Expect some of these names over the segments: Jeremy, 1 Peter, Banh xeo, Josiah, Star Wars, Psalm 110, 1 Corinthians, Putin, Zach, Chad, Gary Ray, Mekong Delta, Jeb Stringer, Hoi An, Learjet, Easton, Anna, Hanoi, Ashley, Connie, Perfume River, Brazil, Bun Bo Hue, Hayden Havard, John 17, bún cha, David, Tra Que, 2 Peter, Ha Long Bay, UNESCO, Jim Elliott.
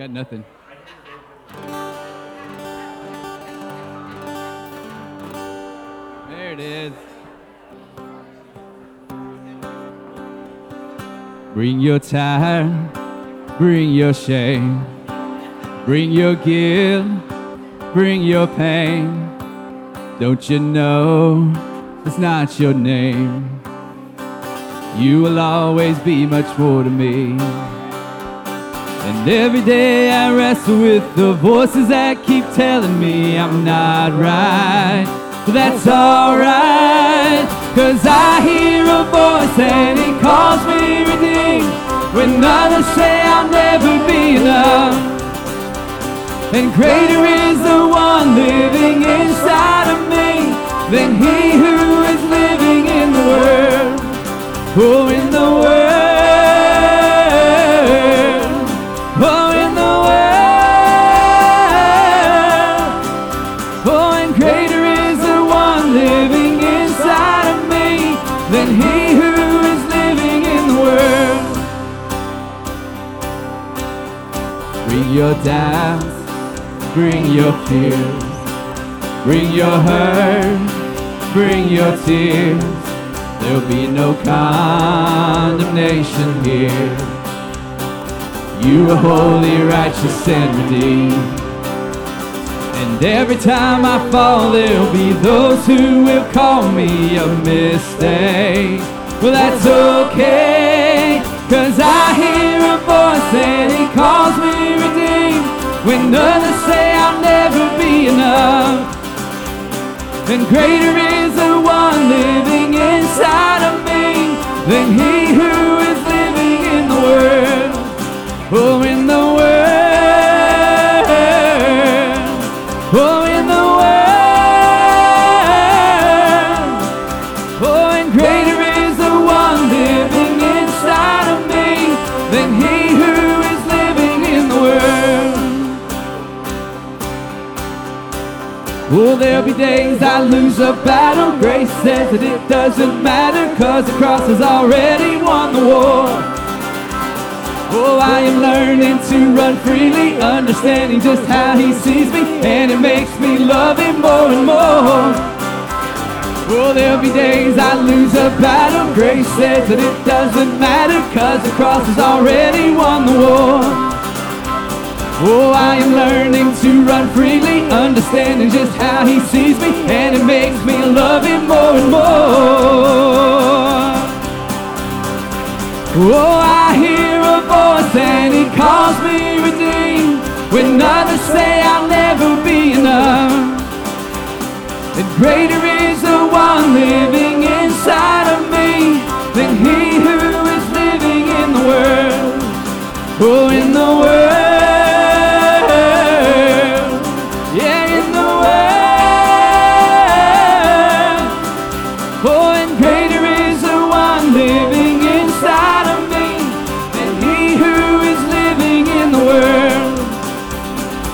Got nothing. There it is. Bring your time, bring your shame, bring your guilt, bring your pain. Don't you know it's not your name? You will always be much more to me. And every day I wrestle with the voices that keep telling me I'm not right. But that's alright, cause I hear a voice and it calls me redeemed. When others say I'll never be enough, and greater is the one living inside of me than he who is living in the world. Oh, in the world. Oh, in the world. Oh, and greater is the one living inside of me than he who is living in the world. Bring your doubts, bring your fears, bring your hurt, bring your tears. There'll be no condemnation here. You are holy, righteous, and redeemed. And every time I fall, there'll be those who will call me a mistake. Well, that's okay, cause I hear a voice and he calls me redeemed. When others say I'll never be enough, then greater is the one living inside of me than he who is living in the world. Oh, in the world. Oh, in the world. Oh, and greater is the one living inside of me than he who is living in the world. Oh, there'll be days I lose a battle. Grace says that it doesn't matter, cause the cross has already won the war. Oh, I am learning to run freely, understanding just how he sees me, and it makes me love him more and more. Oh, there'll be days I lose a battle. Grace says that it doesn't matter, cause the cross has already won the war. Oh, I am learning to run freely, understanding just how he sees me, and it makes me love him more and more. Oh, I hear a voice and he calls me redeemed. When others say I'll never be enough, and greater is the one living inside of me than he who is living in the world. Oh, in the world.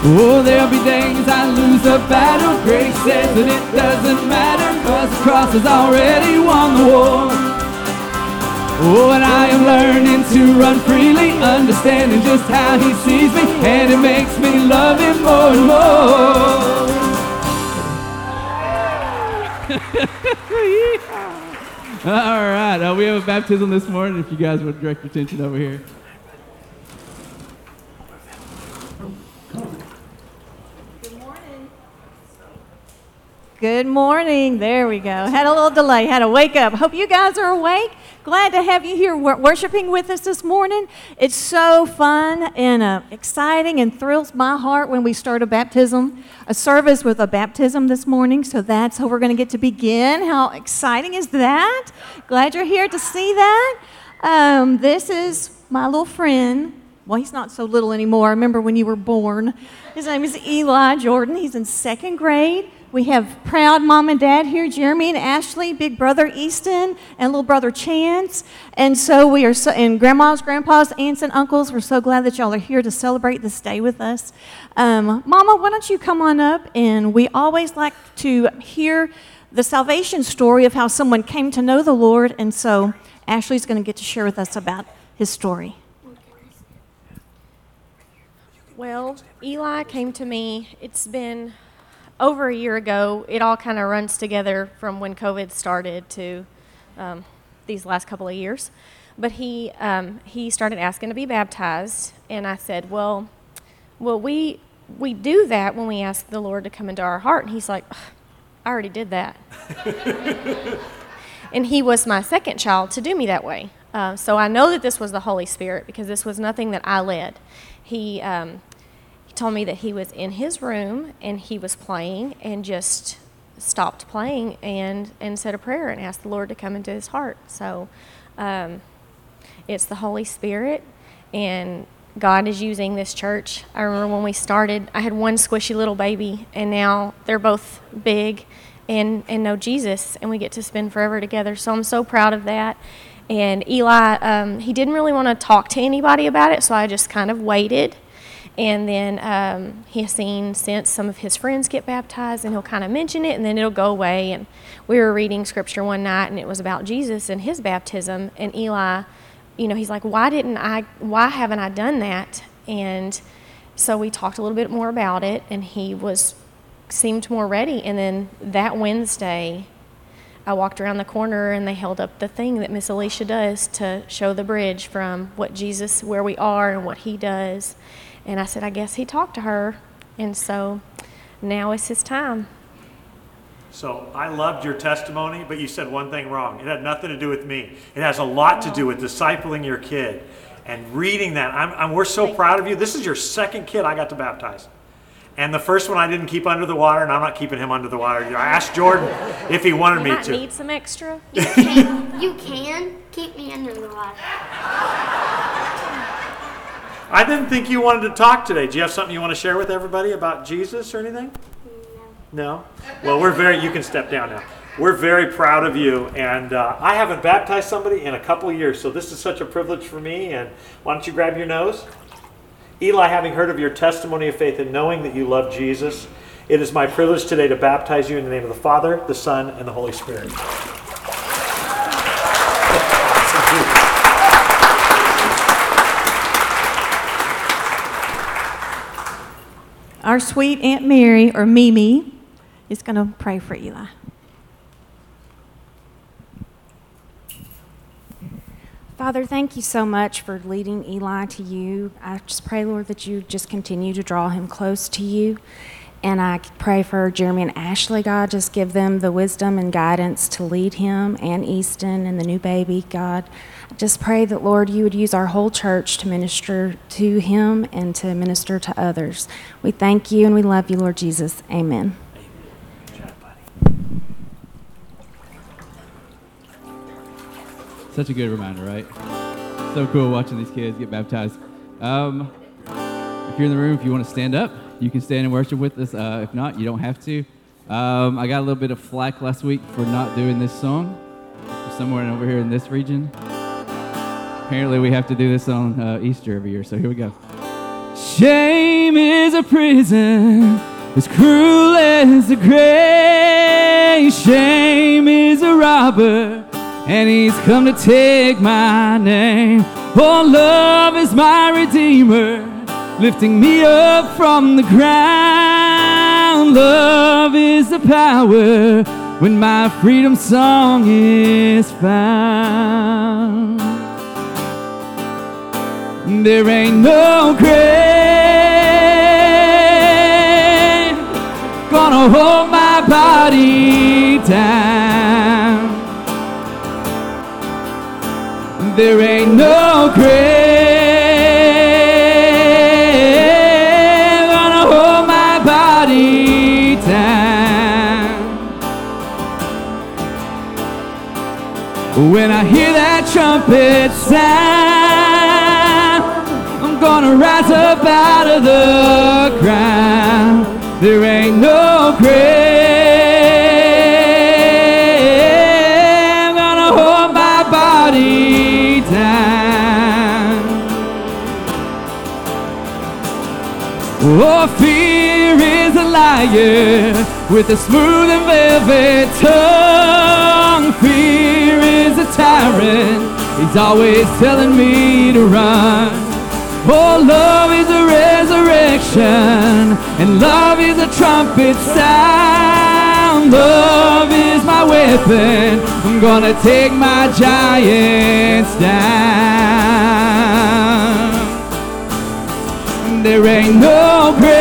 Oh, there'll be days I lose a battle. Grace says that it doesn't matter, cause the cross has already won the war. Oh, and I am learning to run freely, understanding just how he sees me, and it makes me love him more and more. All right, we have a baptism this morning, if you guys would direct your attention over here. Good morning. There we go. Had a little delay. Had to wake up. Hope you guys are awake. Glad to have you here worshiping with us this morning. It's so fun and exciting, and thrills my heart when we start a service with a baptism this morning. So that's how we're going to get to begin. How exciting is that? Glad you're here to see that. This is my little friend. Well, he's not so little anymore. I remember when you were born. His name is Eli Jordan. He's in second grade. We have proud mom and dad here, Jeremy and Ashley, big brother Easton, and little brother Chance. And so we are, and grandmas, grandpas, aunts, and uncles, we're so glad that y'all are here to celebrate this day with us. Mama, why don't you come on up? And we always like to hear the salvation story of how someone came to know the Lord. And so Ashley's going to get to share with us about his story. Well, Eli came to me. It's been over a year ago. It all kind of runs together from when COVID started to these last couple of years. But he started asking to be baptized, and I said, well, we do that when we ask the Lord to come into our heart. And he's like, I already did that. And he was my second child to do me that way. So I know that this was the Holy Spirit because this was nothing that I led. He told me that he was in his room and he was playing and just stopped playing and said a prayer and asked the Lord to come into his heart. So it's the Holy Spirit, and God is using this church. I remember when we started, I had one squishy little baby, and now they're both big and know Jesus, and we get to spend forever together. So I'm so proud of that. And Eli, he didn't really want to talk to anybody about it, so I just kind of waited. And then he has seen since some of his friends get baptized, and he'll kind of mention it, and then it'll go away. And we were reading scripture one night, and it was about Jesus and his baptism. And Eli, you know, he's like, why haven't I done that? And so we talked a little bit more about it, and he seemed more ready. And then that Wednesday, I walked around the corner, and they held up the thing that Miss Alicia does to show the bridge from what Jesus, where we are, and what he does. And I said, I guess he talked to her. And so now it's his time. So I loved your testimony, but you said one thing wrong. It had nothing to do with me. It has a lot to do with discipling your kid and reading that. We're so proud of you. This is your second kid I got to baptize. And the first one I didn't keep under the water, and I'm not keeping him under the water either. I asked Jordan if he wanted me to. You need some extra. You can keep me under the water. I didn't think you wanted to talk today. Do you have something you want to share with everybody about Jesus or anything? No? Well, you can step down now. We're very proud of you. And I haven't baptized somebody in a couple of years, so this is such a privilege for me. And why don't you grab your nose? Eli, having heard of your testimony of faith and knowing that you love Jesus, it is my privilege today to baptize you in the name of the Father, the Son, and the Holy Spirit. Our sweet Aunt Mary, or Mimi, is going to pray for Eli. Father, thank you so much for leading Eli to you. I just pray, Lord, that you just continue to draw him close to you. And I pray for Jeremy and Ashley, God, just give them the wisdom and guidance to lead him and Easton and the new baby, God. I just pray that, Lord, you would use our whole church to minister to him and to minister to others. We thank you and we love you, Lord Jesus. Amen. Such a good reminder, right? So cool watching these kids get baptized. If you're in the room, if you want to stand up, you can stand and worship with us. If not, you don't have to. I got a little bit of flack last week for not doing this song. Somewhere over here in this region. Apparently, we have to do this on Easter every year, so here we go. Shame is a prison, as cruel as the grave. Shame is a robber, and he's come to take my name. Oh, love is my redeemer, lifting me up from the ground. Love is the power when my freedom song is found. There ain't no grave gonna hold my body down. There ain't no grave gonna hold my body down. When I hear that trumpet sound, I'm gonna rise up out of the ground. There ain't no grave gonna hold my body down. Oh, fear is a liar with a smooth and velvet tongue. Fear is a tyrant, he's always telling me to run. Oh, love is a resurrection, direction, and love is a trumpet sound. Love is my weapon. I'm gonna take my giants down. There ain't no grave.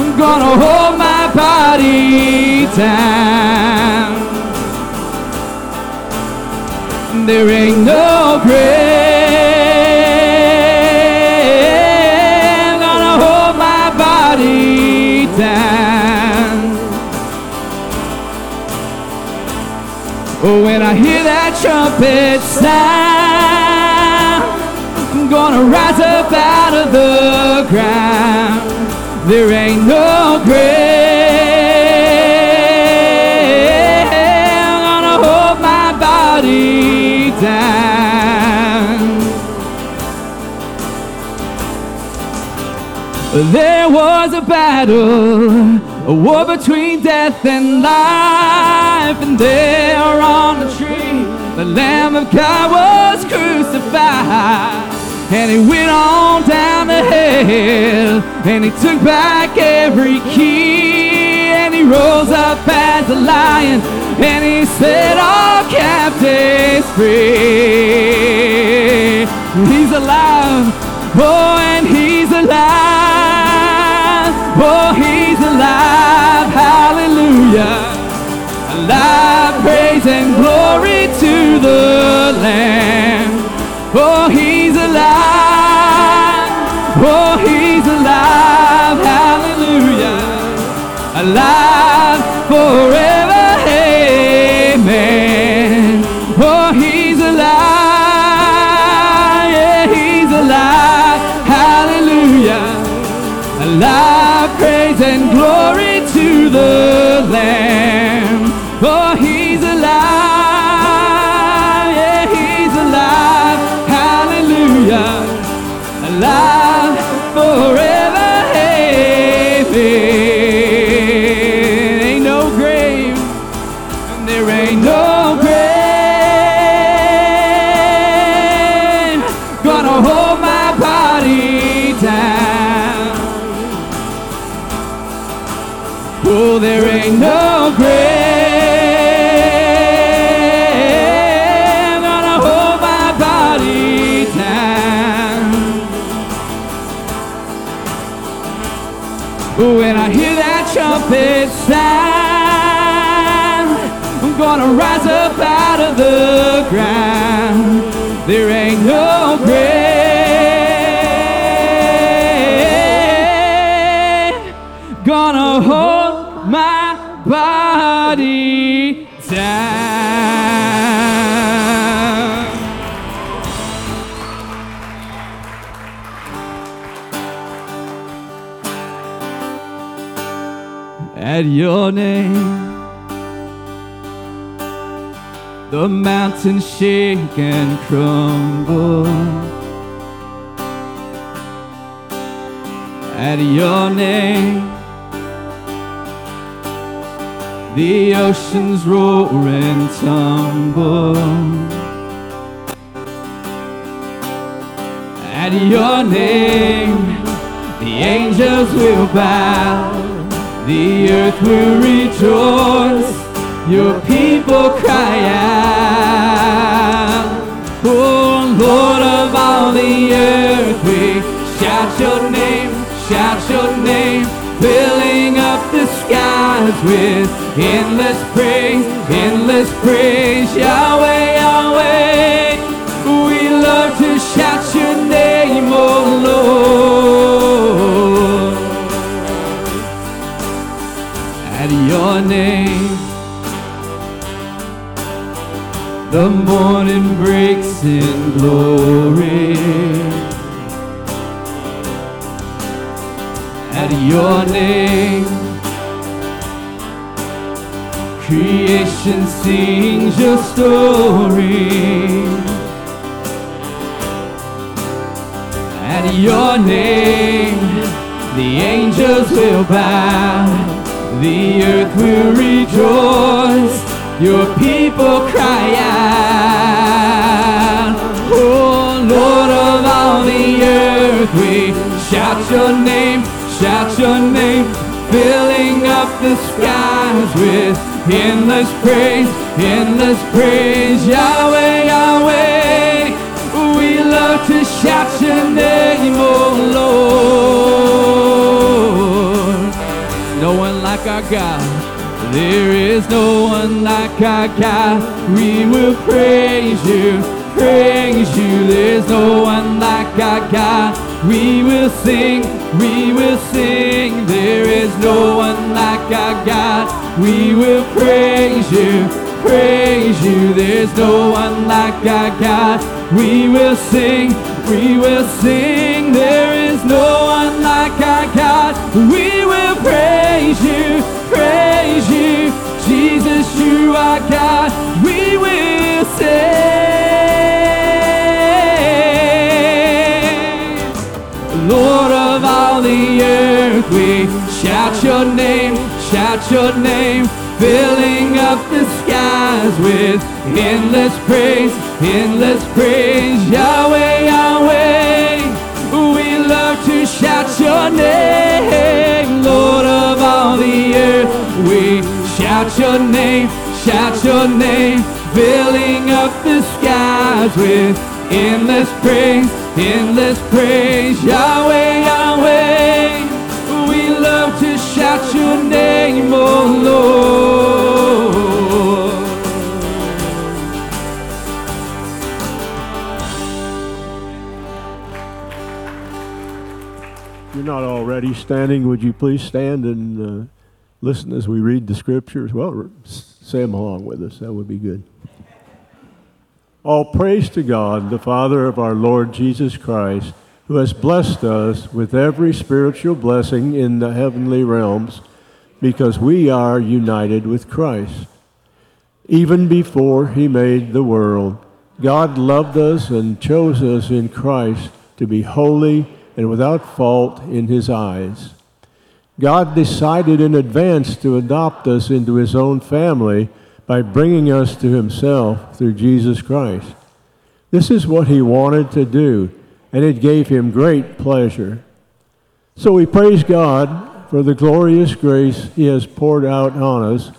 I'm gonna hold my body down. There ain't no grave. Oh, when I hear that trumpet sound, I'm gonna rise up out of the ground. There ain't no grave. I'm gonna hold my body down. There was a battle, a war between death and life, and there on the tree, the Lamb of God was crucified, and he went on down the hill, and he took back every key, and he rose up as a lion, and he set all captives free. He's alive, oh, and he's alive, oh, he's alive, hallelujah. Alive, praise and glory to the Lamb. Oh, he's alive. Oh, he's alive. Hallelujah. Alive forever. Amen. Oh, he's alive. Yeah, he's alive. Hallelujah. Alive, praise and glory to the Lamb. Oh, he's alive, yeah, he's alive, hallelujah, alive forever, amen. Ain't no grave, and there ain't no grave, gonna hold my body down. Oh, there ain't no grave. Trumpet sound, I'm gonna rise up out of the ground. There ain't no grave, gonna hold my body down. At your name, the mountains shake and crumble. At your name, the oceans roar and tumble. At your name, the angels will bow. The earth will rejoice, your people cry out. Oh, Lord of all the earth, we shout your name, filling up the skies with endless praise, Yahweh, Yahweh. We love to shout your name, oh Lord. At your name, the morning breaks in glory. At your name, creation sings your story. At your name, the angels will bow. The earth will rejoice, your people cry out. Oh, Lord of all the shout your name, filling up the skies with endless praise, Yahweh, Yahweh, we love to shout your name, oh Lord. No one like our God, there is no one like our God, we will praise you. Praise you, there's no one like our God. We will sing, there is no one like our God. We will praise you, there's no one like our God. We will sing, there is no one like our God. We will praise you, Jesus, you are God. We will sing. Lord of all the earth, we shout your name, filling up the skies with endless praise, Yahweh, Yahweh, we love to shout your name, Lord of all the earth, we shout your name, filling up the skies with endless praise, Yahweh, Yahweh, we love to shout your name, oh Lord. You're not already standing. Would you please stand and listen as we read the scriptures? Well, say them along with us. That would be good. All praise to God, the Father of our Lord Jesus Christ, who has blessed us with every spiritual blessing in the heavenly realms, because we are united with Christ. Even before he made the world, God loved us and chose us in Christ to be holy and without fault in his eyes. God decided in advance to adopt us into his own family by bringing us to himself through Jesus Christ. This is what he wanted to do, and it gave him great pleasure. So we praise God for the glorious grace he has poured out on us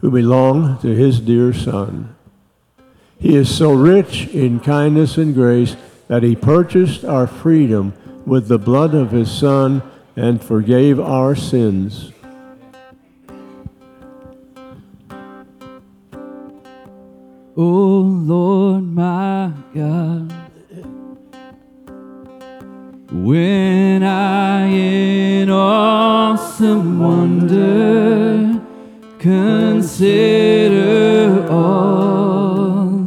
who belong to his dear Son. He is so rich in kindness and grace that he purchased our freedom with the blood of his Son and forgave our sins. Oh Lord, my God, when I in awesome wonder consider all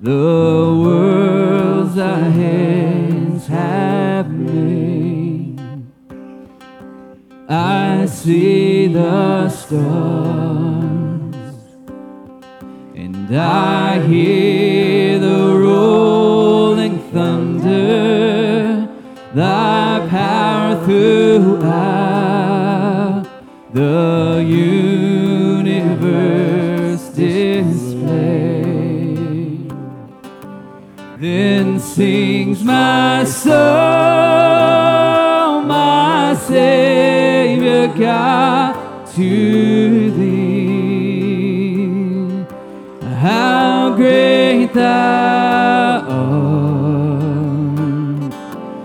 the worlds thy hands have made, I see the stars and I hear the rolling thunder, thy power throughout the universe displayed. Then sings my soul, my Savior God, to thee. How great thou art,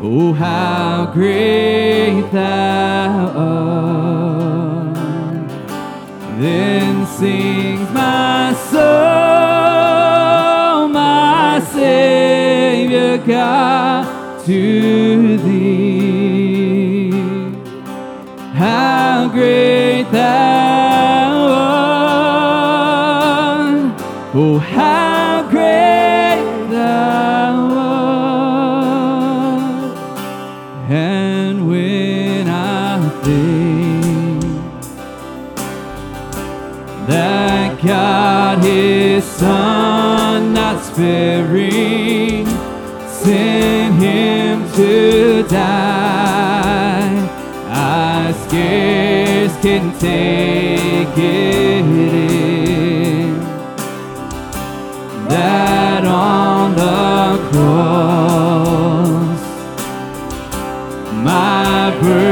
oh how great thou art. Then sings my soul, my Savior God, to thee. How great thou art, oh, how great thou art. And when I think that God his Son, not sparing, sent him to die, I scarce can take it in. That on the cross my birth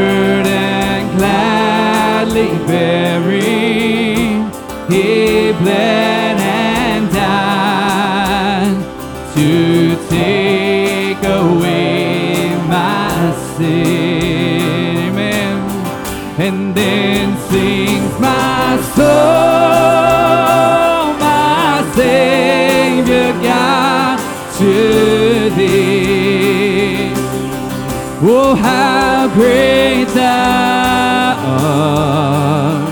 to take away my sin. Amen. And then sings my soul, my Savior God, to thee. Oh, how great thou art.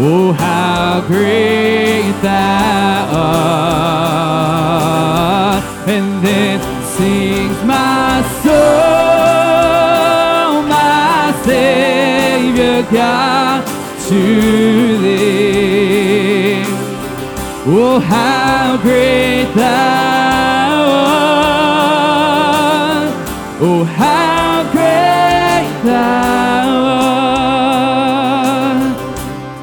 Oh, how great thou art. And then sings my soul, my Savior God, to thee. Oh, how great thou art. Oh, how great thou art.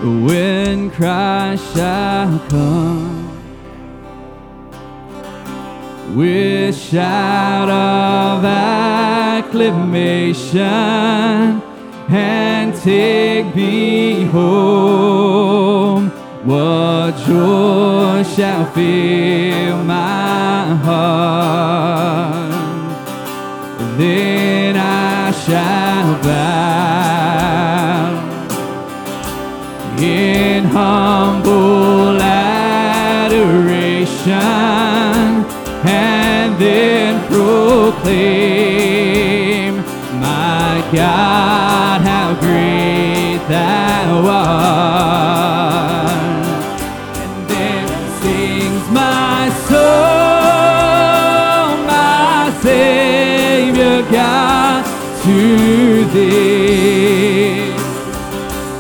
When Christ shall come with shout of acclamation, and take me home, what joy shall fill my heart. Then I shall bow in humble adoration, and then proclaim, my God, thou art. And then sings my soul, my Savior God, to thee.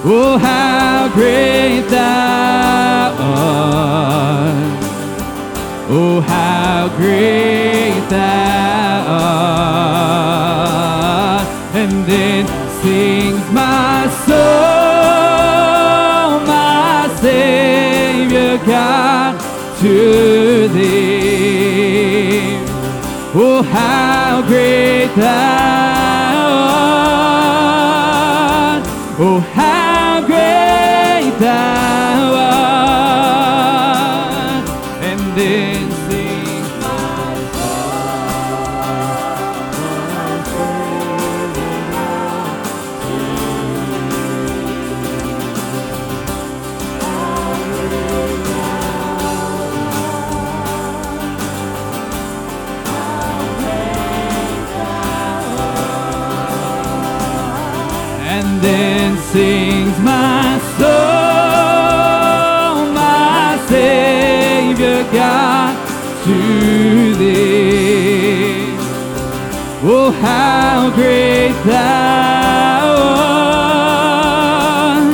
Oh, how great thou art. Oh, how great thou art. And then sings my soul, my Savior God, to thee. Oh, how great thou art. Oh, how great thou art. And then sings my soul, then sings my soul, my Savior God, to thee. Oh, how great thou art.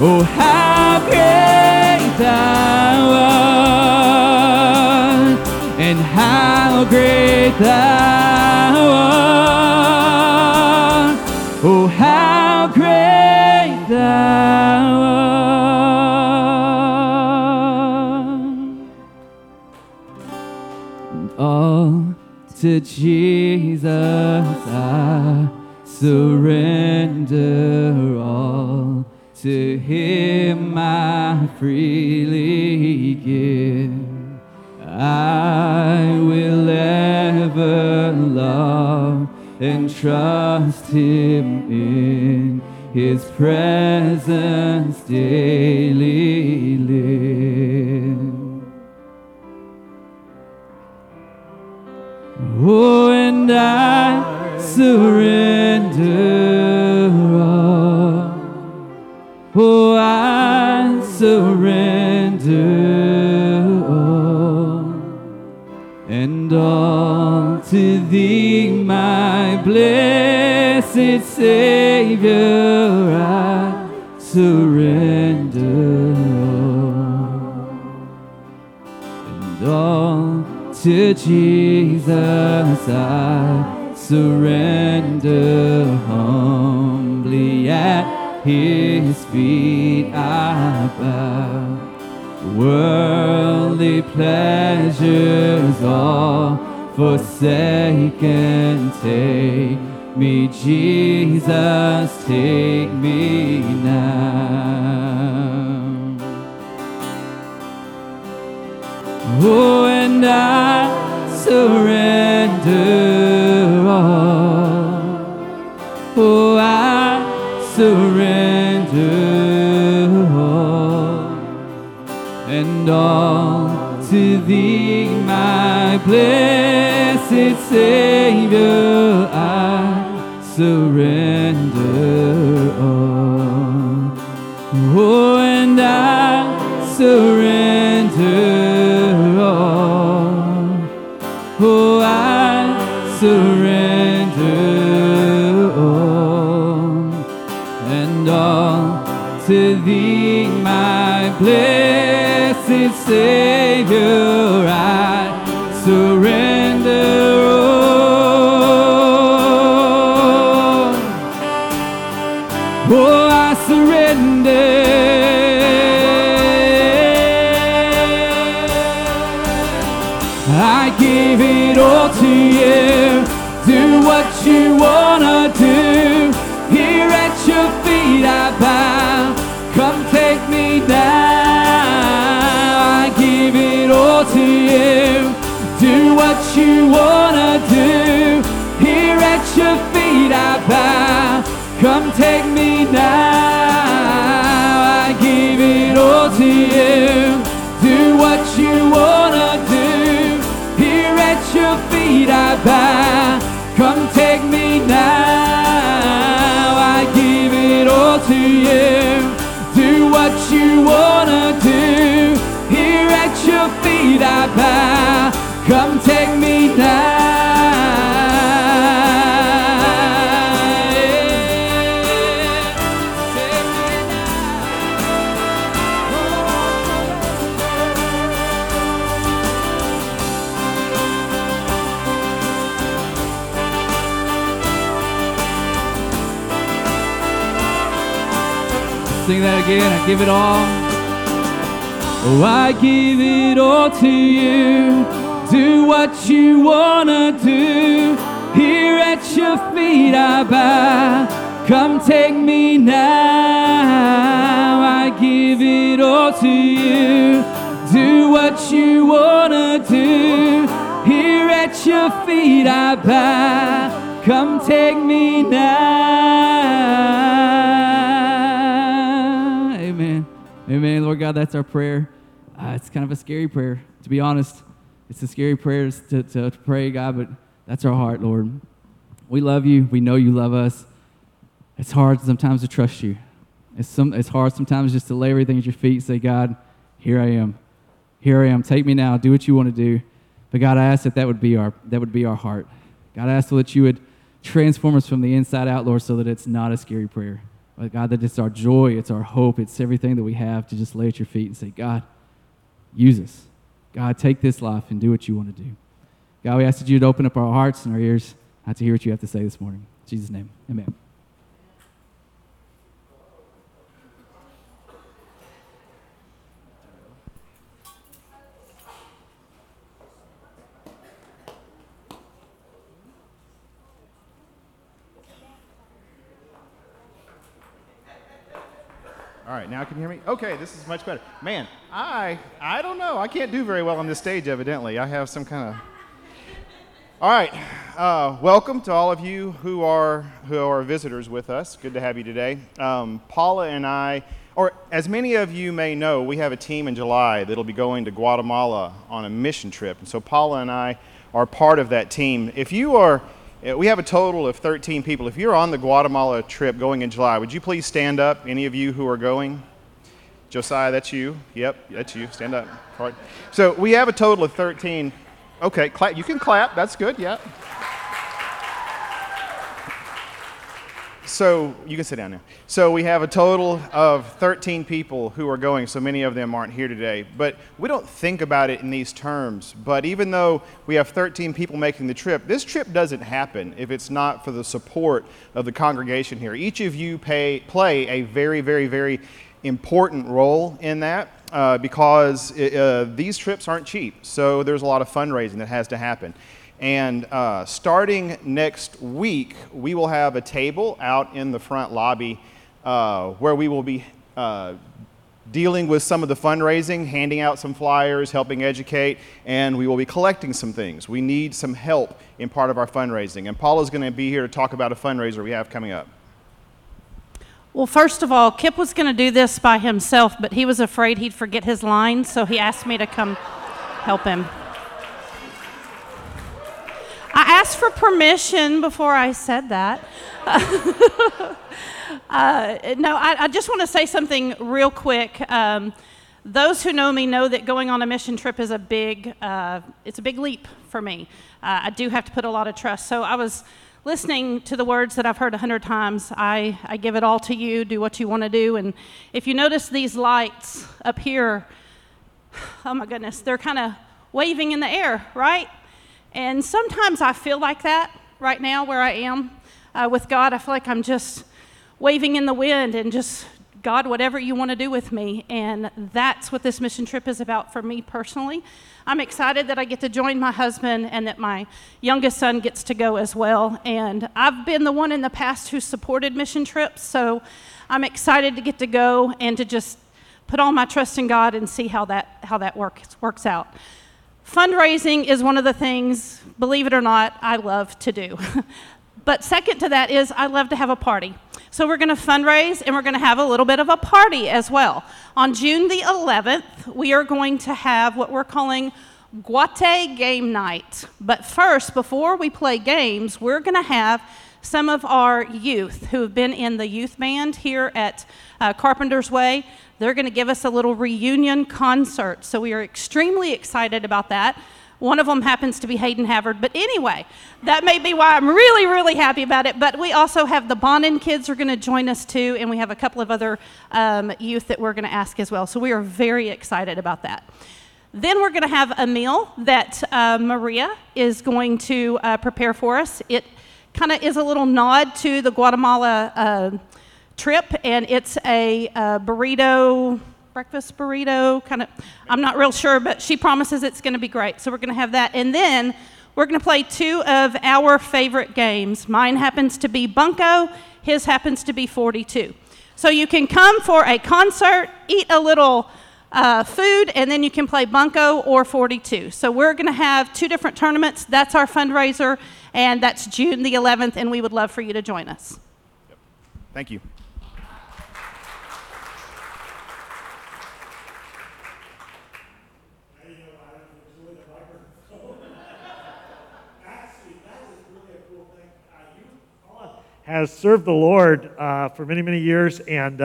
Oh, how great thou art. And how great thou art. Oh, how great thou art. And all to Jesus I surrender, all to him I freely give. I will ever love and trust him in his presence daily live. Oh, and I surrender all. Oh, I surrender all. And all to thee, my blessed Savior, I surrender all. And all to Jesus I surrender humbly, at his feet I bow. Worldly pleasures all forsaken, take me, Jesus, take me now. Oh, and I surrender all. Oh, I surrender all, and all to Thee, my blessed Savior, I surrender all. Oh, and I surrender all. Oh, I surrender all, and all to Thee, my blessed Savior, I surrender all. You wanna do here at Your feet I bow. Come take me now. I give it all to You. Do what You wanna do here at Your feet I bow. Come take me now. I give it all to You. Do what You wanna do here at Your feet I bow. Come take me now, I give it all to You. Do what You wanna do, here at Your feet I bow. Come take me now, Sing that again. I give it all. Oh, I give it all to You. Do what You wanna do. Here at Your feet I bow. Come take me now. I give it all to You. Do what You wanna do. Here at Your feet I bow. Come take me now. Amen. Lord God, that's our prayer. It's kind of a scary prayer, to be honest. It's a scary prayer to pray, God, but that's our heart, Lord. We love You. We know You love us. It's hard sometimes to trust You. It's hard sometimes just to lay everything at Your feet and say, God, here I am. Here I am. Take me now. Do what You want to do. But God, I ask that that would be our heart. God, I ask that You would transform us from the inside out, Lord, so that it's not a scary prayer. But God, that it's our joy, it's our hope, it's everything that we have to just lay at Your feet and say, God, use us. God, take this life and do what You want to do. God, we ask that You'd open up our hearts and our ears to hear what You have to say this morning. In Jesus' name, amen. All right, now can you hear me? Okay, this is much better. Man, I don't know. I can't do very well on this stage, evidently. I have some kind of... All right, welcome to all of you who are visitors with us. Good to have you today. Paula and I, or as many of you may know, we have a team in July that'll be going to Guatemala on a mission trip. And so Paula and I are part of that team. We have a total of 13 people. If you're on the Guatemala trip going in July, would you please stand up, any of you who are going? Josiah, that's you. Yep, that's you. Stand up. All right. So we have a total of 13. Okay, clap. You can clap. That's good, yeah. So you can sit down now. So we have a total of 13 people who are going, so many of them aren't here today. But we don't think about it in these terms. But even though we have 13 people making the trip, this trip doesn't happen if it's not for the support of the congregation here. Each of you play a very, very, very important role in that because these trips aren't cheap. So there's a lot of fundraising that has to happen. And starting next week, we will have a table out in the front lobby where we will be dealing with some of the fundraising, handing out some flyers, helping educate, and we will be collecting some things. We need some help in part of our fundraising. And Paula's going to be here to talk about a fundraiser we have coming up. Well, first of all, Kip was going to do this by himself, but he was afraid he'd forget his lines, so he asked me to come help him. I asked for permission before I said that. No, I just want to say something real quick. Those who know me know that going on a mission trip is a big leap for me. I do have to put a lot of trust. So I was listening to the words that I've heard 100 times. I give it all to you, do what you want to do. And if you notice these lights up here, oh my goodness, they're kind of waving in the air, right? And sometimes I feel like that right now where I am with God. I feel like I'm just waving in the wind and just, God, whatever you want to do with me. And that's what this mission trip is about for me personally. I'm excited that I get to join my husband and that my youngest son gets to go as well. And I've been the one in the past who supported mission trips, so I'm excited to get to go and to just put all my trust in God and see how that works out. Fundraising is one of the things, believe it or not, I love to do. But second to that is I love to have a party. So we're going to fundraise and we're going to have a little bit of a party as well. On June the 11th, we are going to have what we're calling Guate Game Night. But first, before we play games, we're going to have some of our youth who have been in the youth band here at Carpenter's Way. They're going to give us a little reunion concert. So we are extremely excited about that. One of them happens to be Hayden Havard, but anyway, that may be why I'm really, really happy about it. But we also have the Bonin kids are going to join us too, and we have a couple of other youth that we're going to ask as well. So we are very excited about that. Then we're going to have a meal that Maria is going to prepare for us. It kind of is a little nod to the Guatemala trip, and it's a burrito. Breakfast burrito, kind of, I'm not real sure, but she promises it's going to be great. So we're going to have that. And then we're going to play two of our favorite games. Mine happens to be Bunko. His happens to be 42. So you can come for a concert, eat a little food, and then you can play Bunko or 42. So we're going to have two different tournaments. That's our fundraiser, and that's June the 11th, and we would love for you to join us. Yep. Thank you. Has served the Lord for many, many years and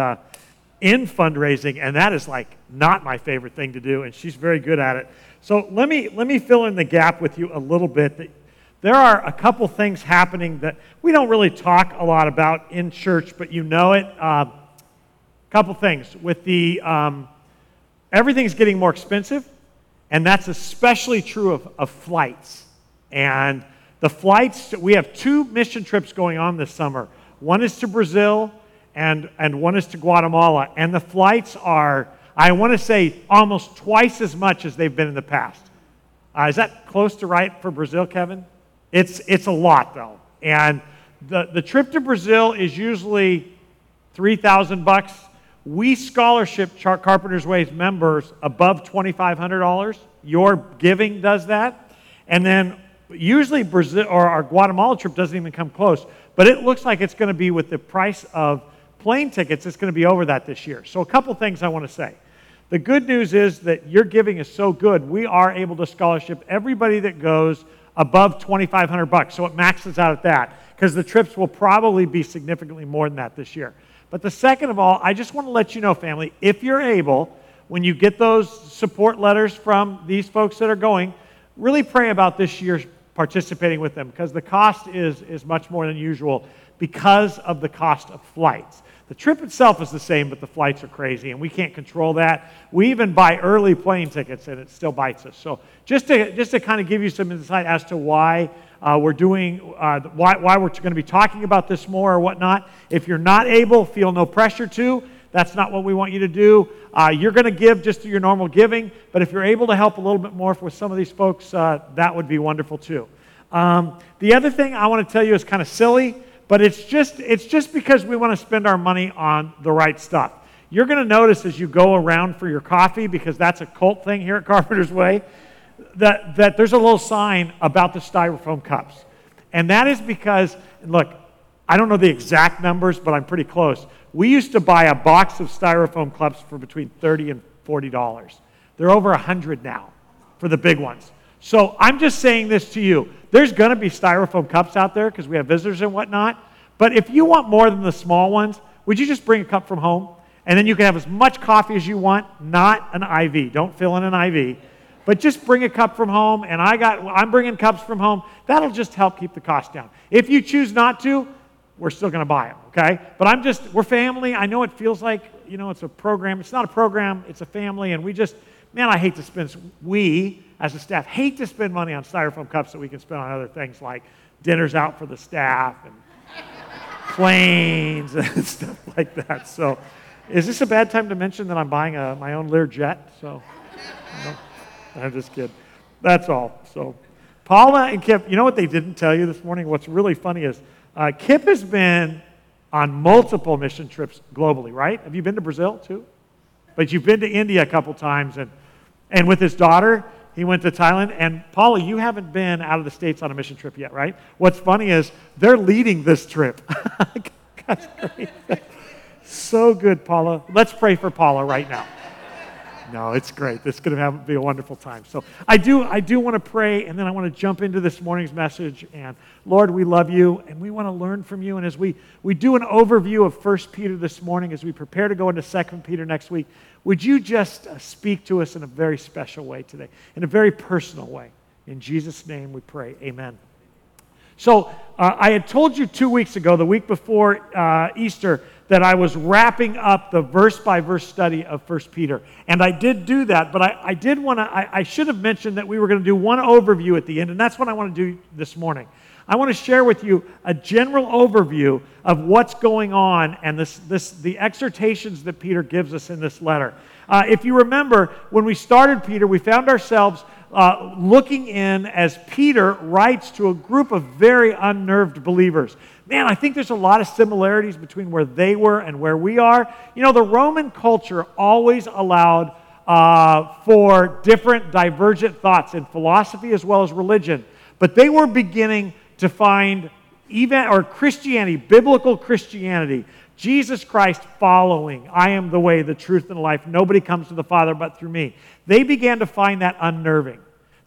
in fundraising, and that is like not my favorite thing to do, and she's very good at it. So let me fill in the gap with you a little bit. There are a couple things happening that we don't really talk a lot about in church, but you know it. Couple things. With the everything's getting more expensive, and that's especially true of flights. And the flights, we have two mission trips going on this summer. One is to Brazil and one is to Guatemala. And the flights are, I want to say, almost twice as much as they've been in the past. Is that close to right for Brazil, Kevin? It's a lot, though. And the trip to Brazil is usually $3,000. We scholarship Carpenter's Way's members above $2,500. Your giving does that. And then usually Brazil or our Guatemala trip doesn't even come close, but it looks like it's going to be with the price of plane tickets, it's going to be over that this year. So a couple things I want to say. The good news is that your giving is so good, we are able to scholarship everybody that goes above $2,500, so it maxes out at that because the trips will probably be significantly more than that this year. But the second of all, I just want to let you know, family, if you're able, when you get those support letters from these folks that are going, really pray about this year's participating with them because the cost is much more than usual because of the cost of flights. The trip itself is the same, but the flights are crazy, and we can't control that. We even buy early plane tickets, and it still bites us. So just to kind of give you some insight as to why we're doing, why we're going to be talking about this more or whatnot, if you're not able, feel no pressure to. That's not what we want you to do. You're going to give just through your normal giving, but if you're able to help a little bit more with some of these folks, that would be wonderful too. The other thing I want to tell you is kind of silly, but it's just because we want to spend our money on the right stuff. You're going to notice as you go around for your coffee, because that's a cult thing here at Carpenter's Way, that there's a little sign about the styrofoam cups. And that is because, look, I don't know the exact numbers, but I'm pretty close. We used to buy a box of styrofoam cups for between $30 and $40. They're over 100 now for the big ones. So I'm just saying this to you. There's going to be styrofoam cups out there because we have visitors and whatnot. But if you want more than the small ones, would you just bring a cup from home? And then you can have as much coffee as you want, not an IV. Don't fill in an IV. But just bring a cup from home, and I'm bringing cups from home. That'll just help keep the cost down. If you choose not to, we're still going to buy them, okay? But we're family. I know it feels like, it's a program. It's not a program. It's a family, and we just, we as a staff hate to spend money on styrofoam cups that we can spend on other things like dinners out for the staff and planes and stuff like that. So is this a bad time to mention that I'm buying my own Learjet? So I'm just kidding. That's all. So Paula and Kip, you know what they didn't tell you this morning? What's really funny is Kip has been on multiple mission trips globally, right? Have you been to Brazil too? But you've been to India a couple times, and with his daughter, he went to Thailand. And Paula, you haven't been out of the States on a mission trip yet, right? What's funny is they're leading this trip. That's great. So good, Paula. Let's pray for Paula right now. No, it's great. This is going to be a wonderful time. So I do want to pray, and then I want to jump into this morning's message. And Lord, we love you, and we want to learn from you. And as we do an overview of 1 Peter this morning, as we prepare to go into 2 Peter next week, would you just speak to us in a very special way today, in a very personal way. In Jesus' name we pray. Amen. So I had told you 2 weeks ago, the week before Easter, that I was wrapping up the verse-by-verse study of 1 Peter. And I did do that, but I should have mentioned that we were going to do one overview at the end, and that's what I want to do this morning. I want to share with you a general overview of what's going on and the exhortations that Peter gives us in this letter. If you remember, when we started Peter, we found ourselves looking in as Peter writes to a group of very unnerved believers. Man, I think there's a lot of similarities between where they were and where we are. The Roman culture always allowed for different divergent thoughts in philosophy as well as religion. But they were beginning to find Christianity, biblical Christianity, Jesus Christ following, I am the way, the truth, and the life. Nobody comes to the Father but through me. They began to find that unnerving.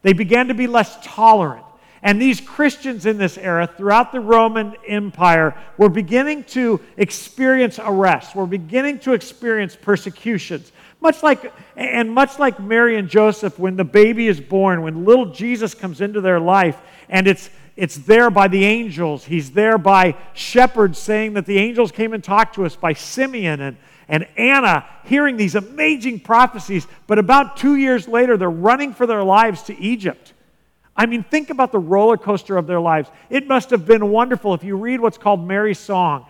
They began to be less tolerant. And these Christians in this era, throughout the Roman Empire, were beginning to experience arrests. Were beginning to experience persecutions. Much like Mary and Joseph, when the baby is born, when little Jesus comes into their life, and it's there by the angels. He's there by shepherds saying that the angels came and talked to us, by Simeon and Anna hearing these amazing prophecies. But about 2 years later, they're running for their lives to Egypt. I mean, think about the roller coaster of their lives. It must have been wonderful. If you read what's called Mary's Song,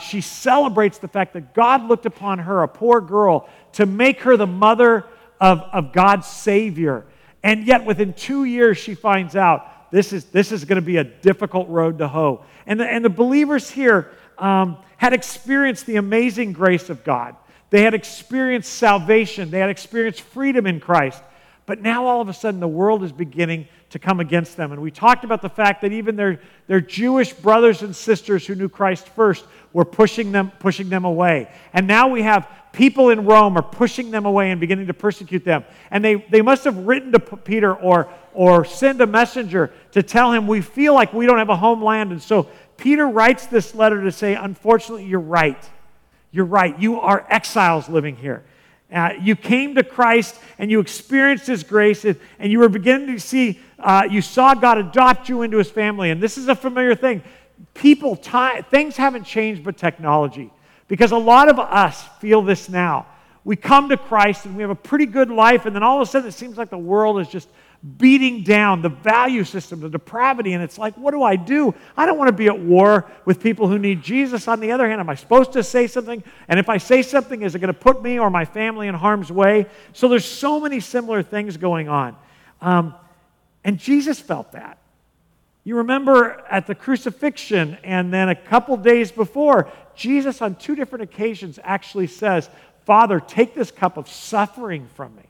she celebrates the fact that God looked upon her, a poor girl, to make her the mother of God's Savior. And yet within 2 years, she finds out, this is going to be a difficult road to hoe. And the believers here had experienced the amazing grace of God. They had experienced salvation. They had experienced freedom in Christ. But now all of a sudden the world is beginning to come against them. And we talked about the fact that even their Jewish brothers and sisters who knew Christ first were pushing them away. And now we have people in Rome are pushing them away and beginning to persecute them. And they must have written to Peter or send a messenger to tell him, we feel like we don't have a homeland. And so Peter writes this letter to say, unfortunately, you're right. You're right. You are exiles living here. You came to Christ and you experienced His grace and you were beginning to see, you saw God adopt you into His family. And this is a familiar thing. Things haven't changed but technology, because a lot of us feel this now. We come to Christ and we have a pretty good life, and then all of a sudden it seems like the world is just beating down the value system, the depravity, and it's like, what do? I don't want to be at war with people who need Jesus. On the other hand, am I supposed to say something? And if I say something, is it going to put me or my family in harm's way? So there's so many similar things going on. And Jesus felt that. You remember at the crucifixion, and then a couple days before, Jesus on two different occasions actually says, Father, take this cup of suffering from me,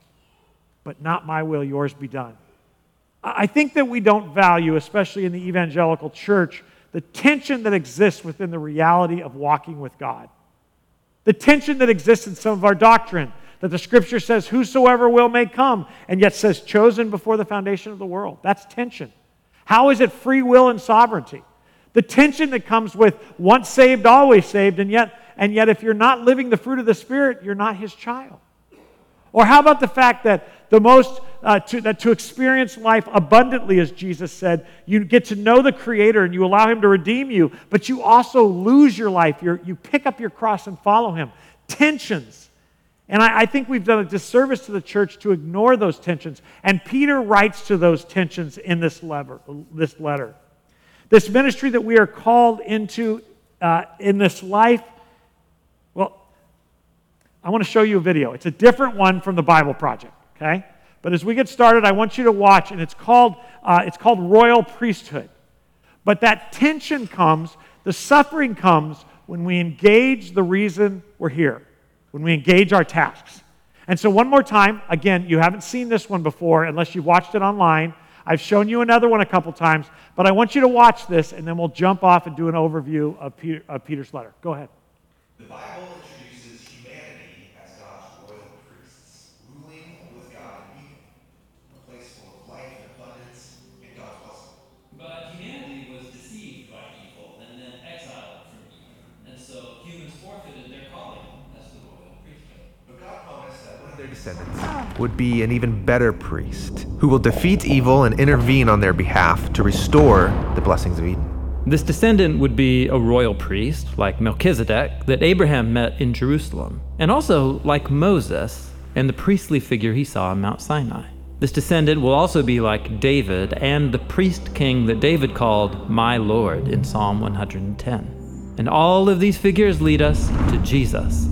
but not my will, yours be done. I think that we don't value, especially in the evangelical church, the tension that exists within the reality of walking with God. The tension that exists in some of our doctrine, that the Scripture says, whosoever will may come, and yet says, chosen before the foundation of the world. That's tension. How is it free will and sovereignty? The tension that comes with once saved, always saved, and yet if you're not living the fruit of the Spirit, you're not His child. Or how about the fact that to experience life abundantly, as Jesus said, you get to know the Creator and you allow Him to redeem you, but you also lose your life. You pick up your cross and follow Him. Tensions. And I think we've done a disservice to the church to ignore those tensions. And Peter writes to those tensions in this letter. This ministry that we are called into in this life, well, I want to show you a video. It's a different one from the Bible Project, okay? But as we get started, I want you to watch, and it's called Royal Priesthood. But that tension comes, the suffering comes, when we engage the reason we're here, when we engage our tasks. And so one more time, again, you haven't seen this one before unless you've watched it online. I've shown you another one a couple times, but I want you to watch this, and then we'll jump off and do an overview of Peter's letter. Go ahead. The Bible introduces humanity as God's royal priests, ruling with God and evil, a place full of life and abundance, and God's blessing. But humanity was deceived by evil and then exiled from evil, and so humans forfeited their calling as the royal priesthood. But God promised that one of their descendants would be an even better priest, who will defeat evil and intervene on their behalf to restore the blessings of Eden. This descendant would be a royal priest, like Melchizedek, that Abraham met in Jerusalem, and also like Moses and the priestly figure he saw on Mount Sinai. This descendant will also be like David and the priest king that David called my Lord in Psalm 110. And all of these figures lead us to Jesus,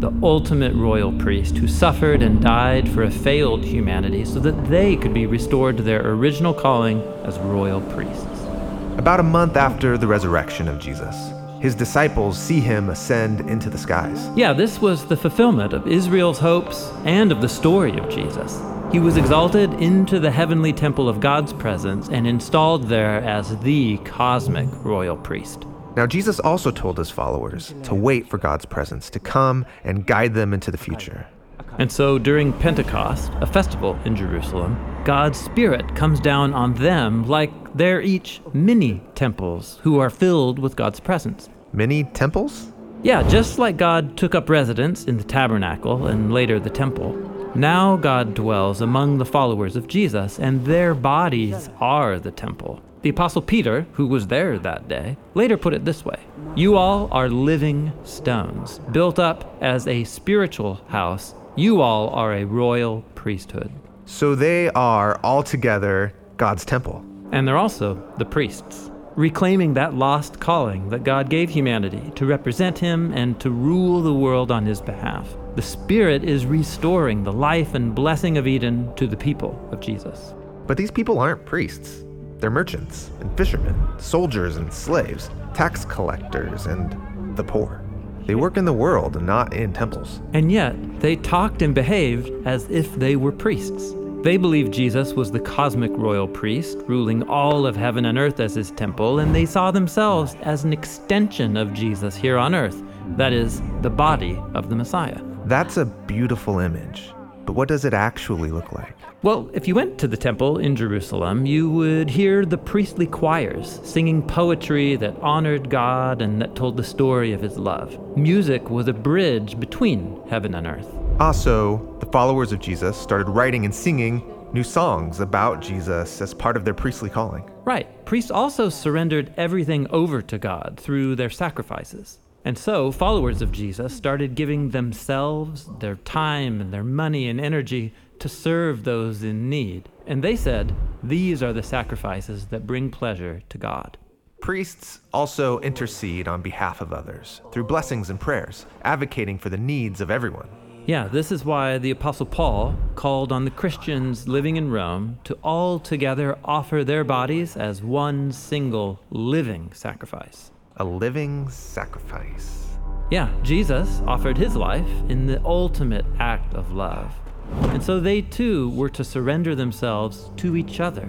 the ultimate royal priest who suffered and died for a failed humanity so that they could be restored to their original calling as royal priests. About a month after the resurrection of Jesus, his disciples see him ascend into the skies. Yeah, this was the fulfillment of Israel's hopes and of the story of Jesus. He was exalted into the heavenly temple of God's presence and installed there as the cosmic royal priest. Now, Jesus also told his followers to wait for God's presence to come and guide them into the future. And so during Pentecost, a festival in Jerusalem, God's Spirit comes down on them like they're each mini temples who are filled with God's presence. Mini temples? Yeah, just like God took up residence in the tabernacle and later the temple, now God dwells among the followers of Jesus, and their bodies are the temple. The Apostle Peter, who was there that day, later put it this way: "You all are living stones, built up as a spiritual house. You all are a royal priesthood." So they are altogether God's temple. And they're also the priests, reclaiming that lost calling that God gave humanity to represent him and to rule the world on his behalf. The Spirit is restoring the life and blessing of Eden to the people of Jesus. But these people aren't priests. They're merchants and fishermen, soldiers and slaves, tax collectors and the poor. They work in the world and not in temples. And yet, they talked and behaved as if they were priests. They believed Jesus was the cosmic royal priest, ruling all of heaven and earth as his temple, and they saw themselves as an extension of Jesus here on earth, that is, the body of the Messiah. That's a beautiful image, but what does it actually look like? Well, if you went to the temple in Jerusalem, you would hear the priestly choirs singing poetry that honored God and that told the story of his love. Music was a bridge between heaven and earth. Also, the followers of Jesus started writing and singing new songs about Jesus as part of their priestly calling. Right. Priests also surrendered everything over to God through their sacrifices. And so, followers of Jesus started giving themselves, their time, and their money and energy to serve those in need. And they said, these are the sacrifices that bring pleasure to God. Priests also intercede on behalf of others through blessings and prayers, advocating for the needs of everyone. Yeah, this is why the Apostle Paul called on the Christians living in Rome to all together offer their bodies as one single living sacrifice. A living sacrifice. Yeah, Jesus offered his life in the ultimate act of love. And so they too were to surrender themselves to each other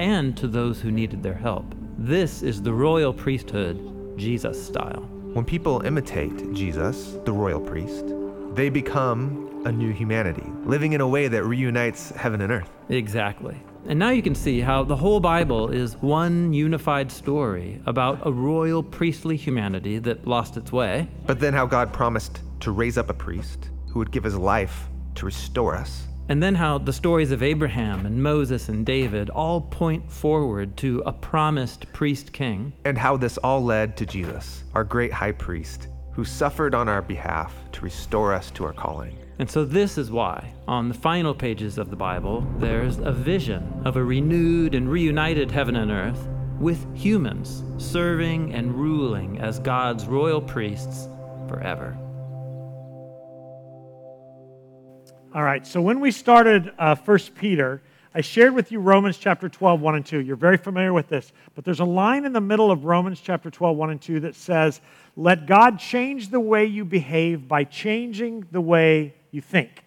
and to those who needed their help. This is the royal priesthood, Jesus style. When people imitate Jesus, the royal priest, they become a new humanity, living in a way that reunites heaven and earth. Exactly. And now you can see how the whole Bible is one unified story about a royal priestly humanity that lost its way. But then how God promised to raise up a priest who would give his life to restore us. And then how the stories of Abraham and Moses and David all point forward to a promised priest king. And how this all led to Jesus, our great high priest, who suffered on our behalf to restore us to our calling. And so this is why, on the final pages of the Bible, there's a vision of a renewed and reunited heaven and earth with humans serving and ruling as God's royal priests forever. All right, so when we started 1 Peter, I shared with you Romans chapter 12, 1 and 2. You're very familiar with this, but there's a line in the middle of Romans chapter 12, 1 and 2 that says, "Let God change the way you behave by changing the way you think."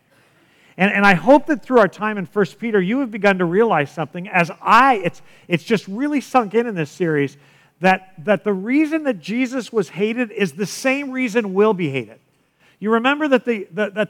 And I hope that through our time in 1 Peter, you have begun to realize something, as it's just really sunk in this series, that the reason that Jesus was hated is the same reason we'll be hated. You remember that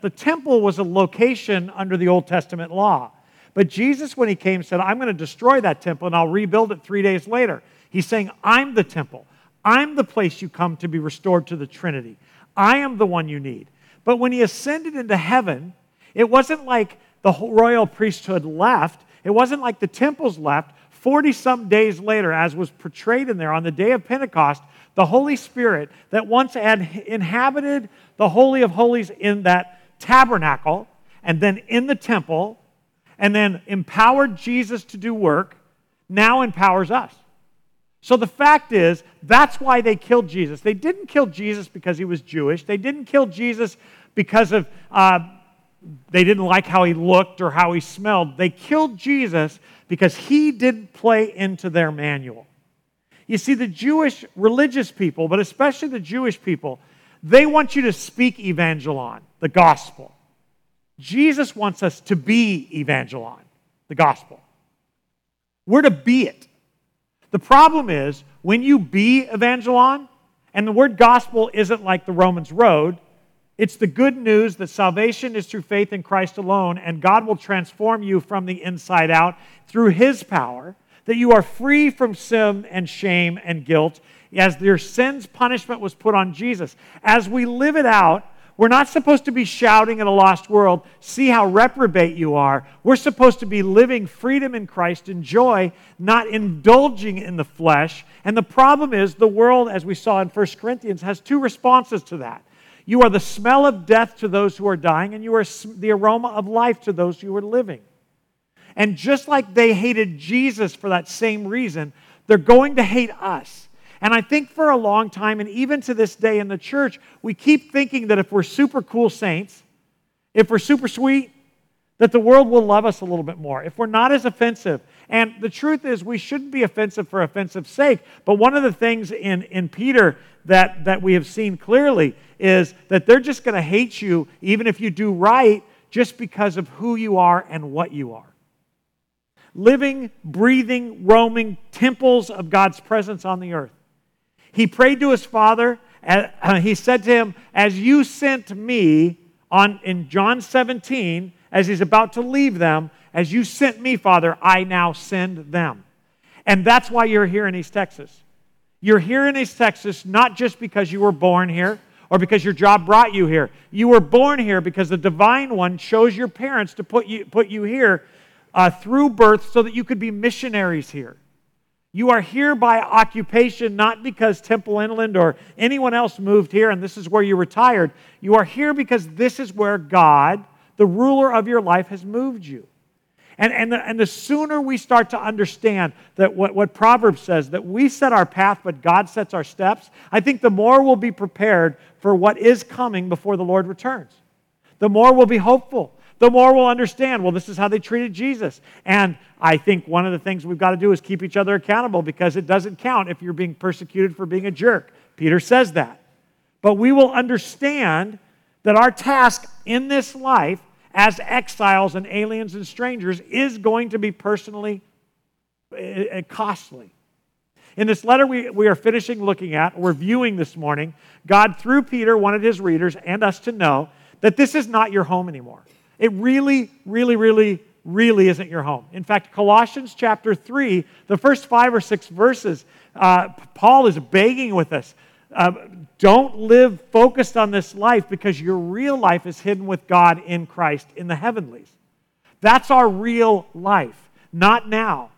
the temple was a location under the Old Testament law. But Jesus, when he came, said, "I'm going to destroy that temple and I'll rebuild it 3 days later." He's saying, "I'm the temple. I'm the place you come to be restored to the Trinity. I am the one you need." But when he ascended into heaven, it wasn't like the royal priesthood left. It wasn't like the temples left. 40-some days later, as was portrayed in there on the day of Pentecost, the Holy Spirit that once had inhabited the Holy of Holies in that tabernacle and then in the temple, and then empowered Jesus to do work, now empowers us. So the fact is, that's why they killed Jesus. They didn't kill Jesus because he was Jewish. They didn't kill Jesus because of they didn't like how he looked or how he smelled. They killed Jesus because he didn't play into their manual. You see, the Jewish religious people, but especially the Jewish people, they want you to speak evangelon, the gospel. Jesus wants us to be evangelon, the gospel. We're to be it. The problem is, when you be evangelon, and the word gospel isn't like the Romans road, it's the good news that salvation is through faith in Christ alone, and God will transform you from the inside out through his power, that you are free from sin and shame and guilt, as their sin's punishment was put on Jesus. As we live it out, we're not supposed to be shouting at a lost world, "See how reprobate you are." We're supposed to be living freedom in Christ and joy, not indulging in the flesh. And the problem is the world, as we saw in 1 Corinthians, has two responses to that. You are the smell of death to those who are dying, and you are the aroma of life to those who are living. And just like they hated Jesus for that same reason, they're going to hate us. And I think for a long time, and even to this day in the church, we keep thinking that if we're super cool saints, if we're super sweet, that the world will love us a little bit more, if we're not as offensive. And the truth is, we shouldn't be offensive for offensive's sake. But one of the things in Peter that we have seen clearly is that they're just going to hate you, even if you do right, just because of who you are and what you are. Living, breathing, roaming temples of God's presence on the earth. He prayed to his Father, and he said to him, "As you sent me," in John 17, as he's about to leave them, "As you sent me, Father, I now send them." And that's why you're here in East Texas. You're here in East Texas not just because you were born here or because your job brought you here. You were born here because the Divine One chose your parents to put you here through birth so that you could be missionaries here. You are here by occupation, not because Temple Inland or anyone else moved here and this is where you retired. You are here because this is where God, the ruler of your life, has moved you. And the sooner we start to understand that what Proverbs says, that we set our path, but God sets our steps, I think the more we'll be prepared for what is coming before the Lord returns. The more we'll be hopeful. The more we'll understand, well, this is how they treated Jesus. And I think one of the things we've got to do is keep each other accountable, because it doesn't count if you're being persecuted for being a jerk. Peter says that. But we will understand that our task in this life as exiles and aliens and strangers is going to be personally costly. In this letter we are finishing looking at, we're viewing this morning, God through Peter wanted his readers and us to know that this is not your home anymore. It really, really, really, really isn't your home. In fact, Colossians chapter 3, the first 5 or 6 verses, Paul is begging with us, don't live focused on this life because your real life is hidden with God in Christ in the heavenlies. That's our real life, not now.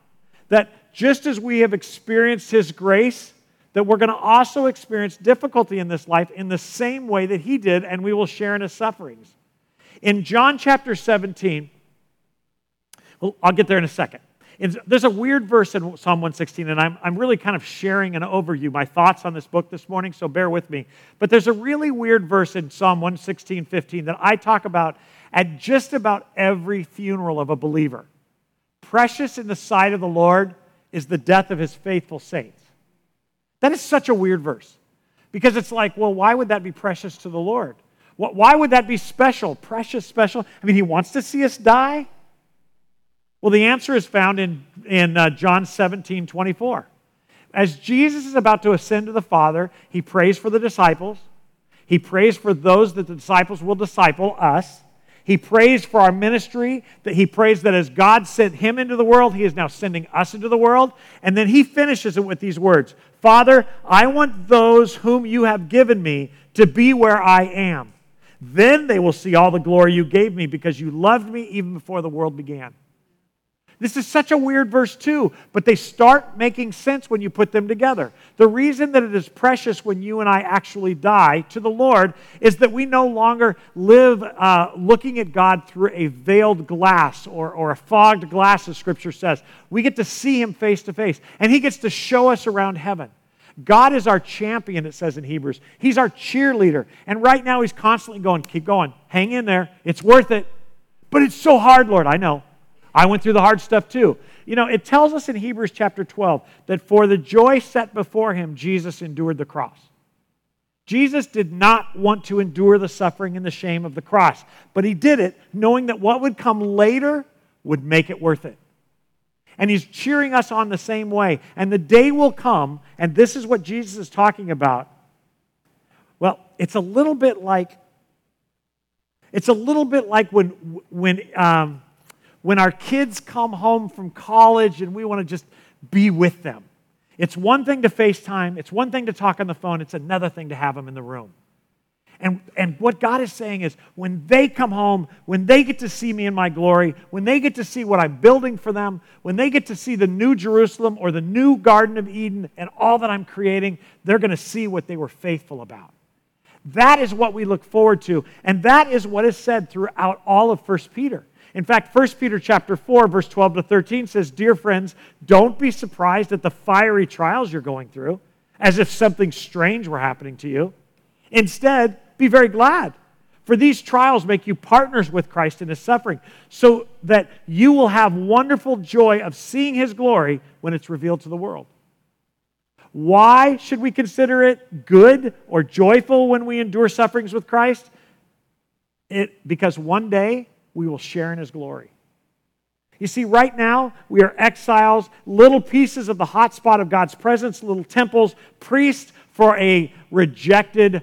That just as we have experienced His grace, that we're going to also experience difficulty in this life in the same way that He did, and we will share in His sufferings. In John chapter 17, well, I'll get there in a second. There's a weird verse in Psalm 116, and I'm really kind of sharing an overview, my thoughts on this book this morning, so bear with me. But there's a really weird verse in Psalm 116, 15 that I talk about at just about every funeral of a believer. Precious in the sight of the Lord is the death of His faithful saints. That is such a weird verse because it's like, well, why would that be precious to the Lord? Why would that be special? Precious, special? I mean, He wants to see us die? Well, the answer is found in John 17, 24. As Jesus is about to ascend to the Father, He prays for the disciples. He prays for those that the disciples will disciple us. He prays for our ministry. That He prays that as God sent Him into the world, He is now sending us into the world. And then He finishes it with these words, Father, I want those whom You have given Me to be where I am. Then they will see all the glory You gave Me because You loved Me even before the world began. This is such a weird verse too, but they start making sense when you put them together. The reason that it is precious when you and I actually die to the Lord is that we no longer live looking at God through a veiled glass or a fogged glass, as Scripture says. We get to see Him face to face, and He gets to show us around heaven. God is our champion, it says in Hebrews. He's our cheerleader, and right now He's constantly going, keep going, hang in there, it's worth it. But it's so hard, Lord, I know. I went through the hard stuff too. You know, it tells us in Hebrews chapter 12 that for the joy set before Him, Jesus endured the cross. Jesus did not want to endure the suffering and the shame of the cross, but He did it knowing that what would come later would make it worth it. And He's cheering us on the same way. And the day will come, and this is what Jesus is talking about. Well, it's a little bit like when our kids come home from college and we want to just be with them. It's one thing to FaceTime. It's one thing to talk on the phone. It's another thing to have them in the room. And what God is saying is when they come home, when they get to see Me in My glory, when they get to see what I'm building for them, when they get to see the new Jerusalem or the new Garden of Eden and all that I'm creating, they're going to see what they were faithful about. That is what we look forward to. And that is what is said throughout all of 1 Peter. In fact, 1 Peter chapter 4, verse 12 to 13 says, Dear friends, don't be surprised at the fiery trials you're going through, as if something strange were happening to you. Instead, be very glad, for these trials make you partners with Christ in His suffering, so that you will have wonderful joy of seeing His glory when it's revealed to the world. Why should we consider it good or joyful when we endure sufferings with Christ? Because one day, we will share in His glory. You see, right now, we are exiles, little pieces of the hot spot of God's presence, little temples, priests for a rejected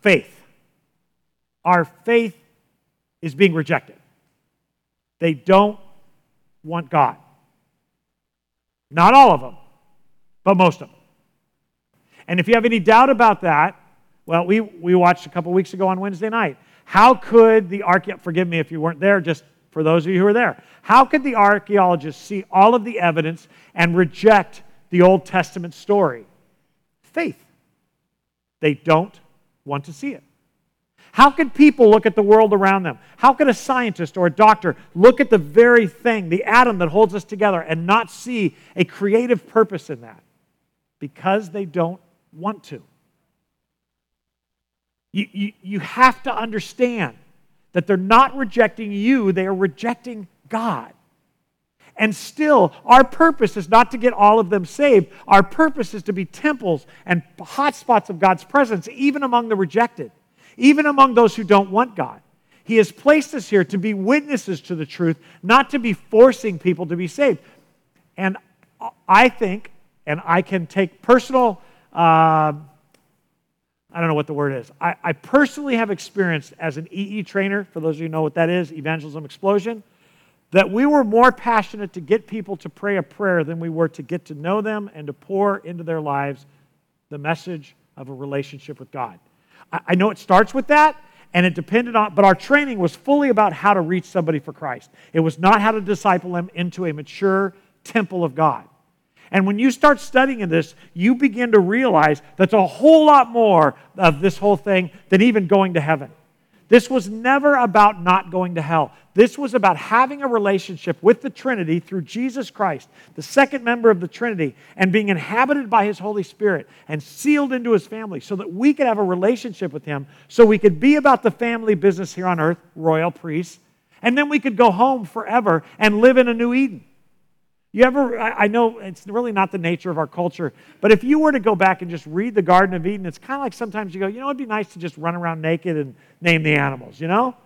faith. Our faith is being rejected. They don't want God. Not all of them, but most of them. And if you have any doubt about that, well, we watched a couple weeks ago on Wednesday night. How could the archaeologist, forgive me if you weren't there, just for those of you who were there, how could the archaeologist see all of the evidence and reject the Old Testament story? Faith. They don't want to see it. How could people look at the world around them? How could a scientist or a doctor look at the very thing, the atom that holds us together, and not see a creative purpose in that? Because they don't want to. You have to understand that they're not rejecting you, they are rejecting God. And still, our purpose is not to get all of them saved. Our purpose is to be temples and hotspots of God's presence, even among the rejected, even among those who don't want God. He has placed us here to be witnesses to the truth, not to be forcing people to be saved. And I think, and I can take personal, I don't know what the word is. I personally have experienced as an EE trainer, for those of you who know what that is, evangelism explosion, that we were more passionate to get people to pray a prayer than we were to get to know them and to pour into their lives the message of a relationship with God. I know it starts with that, and it depended on, but our training was fully about how to reach somebody for Christ. It was not how to disciple them into a mature temple of God. And when you start studying this, you begin to realize that's a whole lot more of this whole thing than even going to heaven. This was never about not going to hell. This was about having a relationship with the Trinity through Jesus Christ, the second member of the Trinity, and being inhabited by His Holy Spirit and sealed into His family so that we could have a relationship with Him, so we could be about the family business here on earth, royal priests, and then we could go home forever and live in a new Eden. You ever, I know it's really not the nature of our culture, but if you were to go back and just read the Garden of Eden, it's kind of like sometimes you go, you know, it'd be nice to just run around naked and name the animals, you know?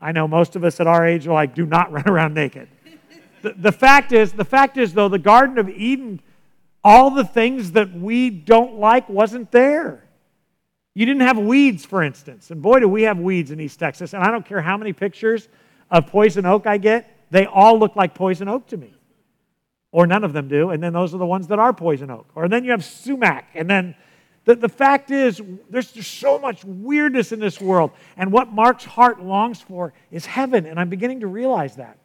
I know most of us at our age are like, do not run around naked. The fact is, though, the Garden of Eden, all the things that we don't like wasn't there. You didn't have weeds, for instance. And boy, do we have weeds in East Texas. And I don't care how many pictures of poison oak I get, they all look like poison oak to me. Or none of them do, and then those are the ones that are poison oak. Or then you have sumac, and then the fact is there's so much weirdness in this world, and what Mark's heart longs for is heaven, and I'm beginning to realize that.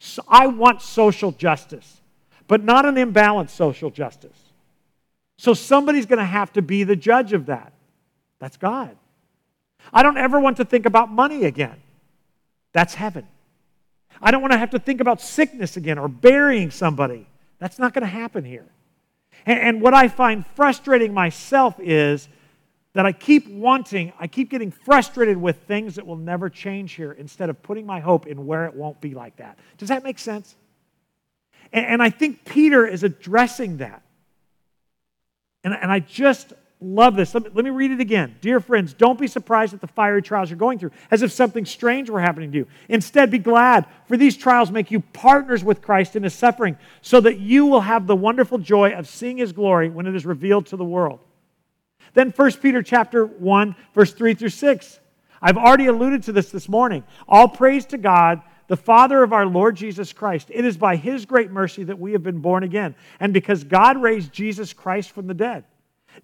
So I want social justice, but not an imbalanced social justice. So somebody's going to have to be the judge of that. That's God. I don't ever want to think about money again. That's heaven. I don't want to have to think about sickness again or burying somebody. That's not going to happen here. And what I find frustrating myself is that I keep getting frustrated with things that will never change here instead of putting my hope in where it won't be like that. Does that make sense? And I think Peter is addressing that. And I just love this. Let me read it again. Dear friends, don't be surprised at the fiery trials you're going through, as if something strange were happening to you. Instead, be glad, for these trials make you partners with Christ in His suffering, so that you will have the wonderful joy of seeing His glory when it is revealed to the world. Then 1 Peter chapter 1, verse 3 through 6. I've already alluded to this morning. All praise to God, the Father of our Lord Jesus Christ. It is by His great mercy that we have been born again, and because God raised Jesus Christ from the dead.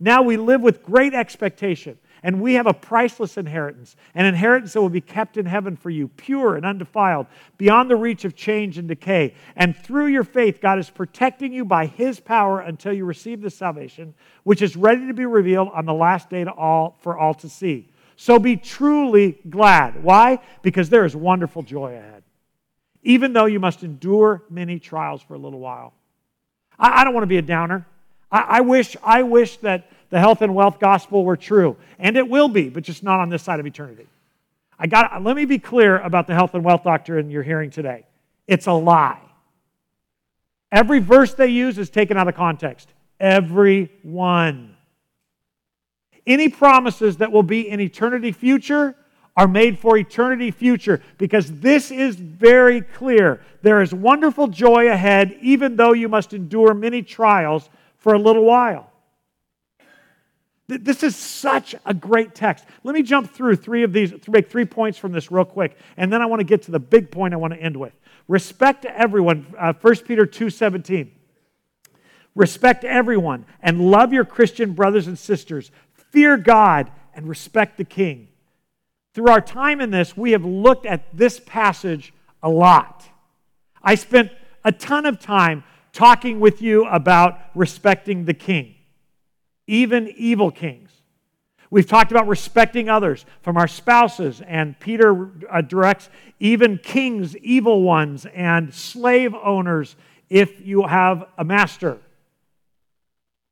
Now we live with great expectation, and we have a priceless inheritance, an inheritance that will be kept in heaven for you, pure and undefiled, beyond the reach of change and decay. And through your faith, God is protecting you by His power until you receive the salvation, which is ready to be revealed on the last day for all to see. So be truly glad. Why? Because there is wonderful joy ahead, even though you must endure many trials for a little while. I don't want to be a downer. I wish that the health and wealth gospel were true, and it will be, but just not on this side of eternity. Let me be clear about the health and wealth doctrine you're hearing today. It's a lie. Every verse they use is taken out of context. Every one. Any promises that will be in eternity future are made for eternity future, because this is very clear. There is wonderful joy ahead, even though you must endure many trials for a little while. This is such a great text. Let me jump through three of these, make 3 points from this real quick, and then I want to get to the big point I want to end with. Respect to everyone, 1 Peter 2:17. Respect everyone and love your Christian brothers and sisters. Fear God and respect the King. Through our time in this, we have looked at this passage a lot. I spent a ton of time talking with you about respecting the King, even evil kings. We've talked about respecting others, from our spouses, and Peter directs even kings, evil ones, and slave owners if you have a master.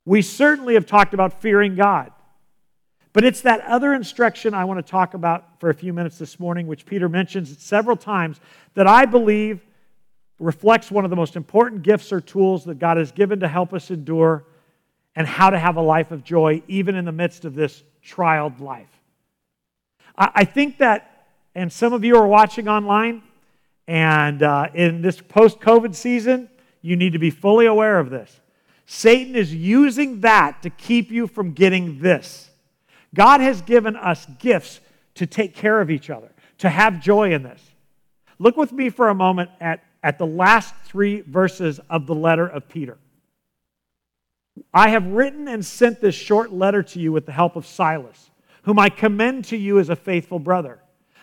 We certainly have talked about fearing God. But it's that other instruction I want to talk about for a few minutes this morning, which Peter mentions several times, that I believe reflects one of the most important gifts or tools that God has given to help us endure and how to have a life of joy even in the midst of this trialed life. I think that, and some of you are watching online, and in this post-COVID season, you need to be fully aware of this. Satan is using that to keep you from getting this. God has given us gifts to take care of each other, to have joy in this. Look with me for a moment at the last three verses of the letter of Peter. I have written and sent this short letter to you with the help of Silas, whom I commend to you as a faithful brother.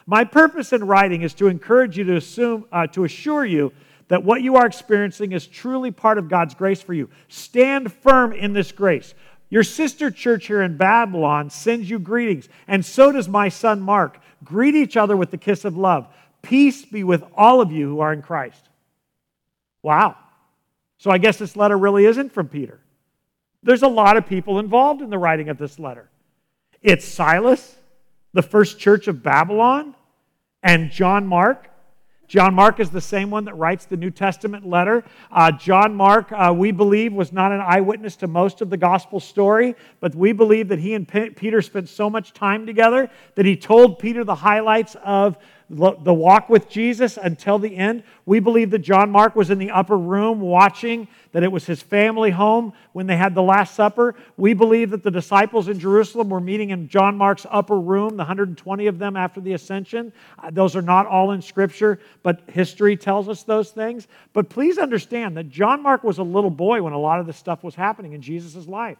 My purpose in writing is to encourage you to assure you that what you are experiencing is truly part of God's grace for you. Stand firm in this grace. Your sister church here in Babylon sends you greetings, and so does my son Mark. Greet each other with the kiss of love. Peace be with all of you who are in Christ. Wow. So I guess this letter really isn't from Peter. There's a lot of people involved in the writing of this letter. It's Silas, the first church of Babylon, and John Mark. John Mark is the same one that writes the New Testament letter. John Mark, we believe, was not an eyewitness to most of the gospel story, but we believe that he and Peter spent so much time together that he told Peter the highlights of the walk with Jesus until the end. We believe that John Mark was in the upper room watching, that it was his family home when they had the Last Supper. We believe that the disciples in Jerusalem were meeting in John Mark's upper room, the 120 of them after the ascension. Those are not all in Scripture, but history tells us those things. But please understand that John Mark was a little boy when a lot of this stuff was happening in Jesus' life.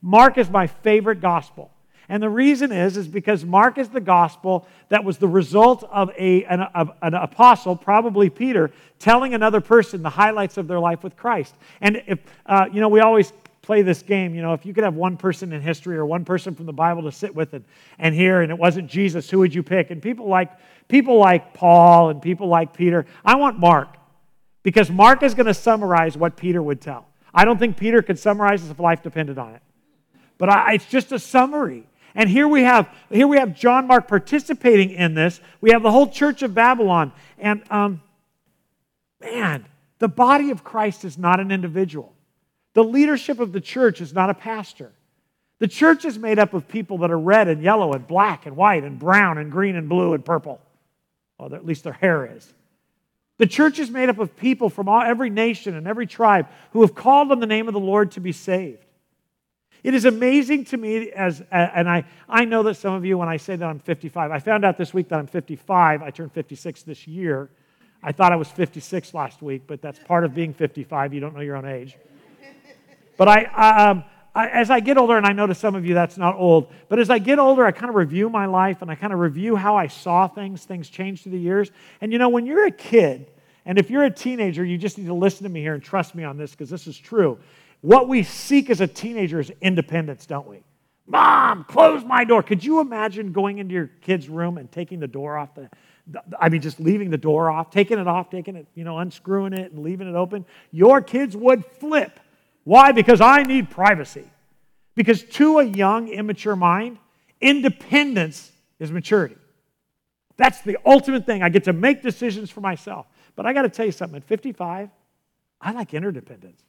Mark is my favorite gospel. And the reason is because Mark is the gospel that was the result of an apostle, probably Peter, telling another person the highlights of their life with Christ. And if we always play this game, if you could have one person in history or one person from the Bible to sit with and hear, and it wasn't Jesus, who would you pick? And people like Paul and people like Peter. I want Mark, because Mark is going to summarize what Peter would tell. I don't think Peter could summarize this if life depended on it. But it's just a summary. And here we have John Mark participating in this. We have the whole church of Babylon. And the body of Christ is not an individual. The leadership of the church is not a pastor. The church is made up of people that are red and yellow and black and white and brown and green and blue and purple. Well, at least their hair is. The church is made up of people from every nation and every tribe who have called on the name of the Lord to be saved. It is amazing to me, and I know that some of you, when I say that I'm 55, I found out this week that I'm 55. I turned 56 this year. I thought I was 56 last week, but that's part of being 55. You don't know your own age. But I as I get older, and I know to some of you that's not old, but as I get older, I kind of review my life, and I kind of review how I saw things. Things change through the years. And when you're a kid, and if you're a teenager, you just need to listen to me here and trust me on this, because this is true. What we seek as a teenager is independence, don't we? Mom, close my door. Could you imagine going into your kid's room and taking the door off? Just leaving the door off, taking it off, unscrewing it and leaving it open. Your kids would flip. Why? Because I need privacy. Because to a young, immature mind, independence is maturity. That's the ultimate thing. I get to make decisions for myself. But I got to tell you something. At 55, I like interdependence.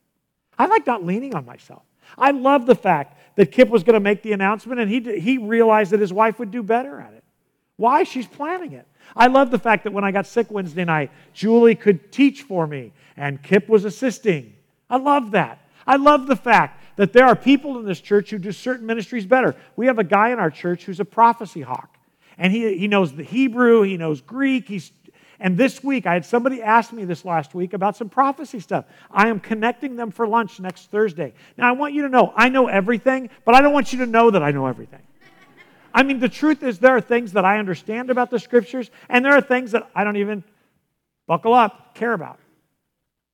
I like not leaning on myself. I love the fact that Kip was going to make the announcement, and he realized that his wife would do better at it. Why? She's planning it. I love the fact that when I got sick Wednesday night, Julie could teach for me, and Kip was assisting. I love that. I love the fact that there are people in this church who do certain ministries better. We have a guy in our church who's a prophecy hawk, and he knows the Hebrew, he knows Greek, And this week, I had somebody ask me this last week about some prophecy stuff. I am connecting them for lunch next Thursday. Now, I want you to know, I know everything, but I don't want you to know that I know everything. I mean, the truth is there are things that I understand about the Scriptures, and there are things that I don't even, buckle up, care about.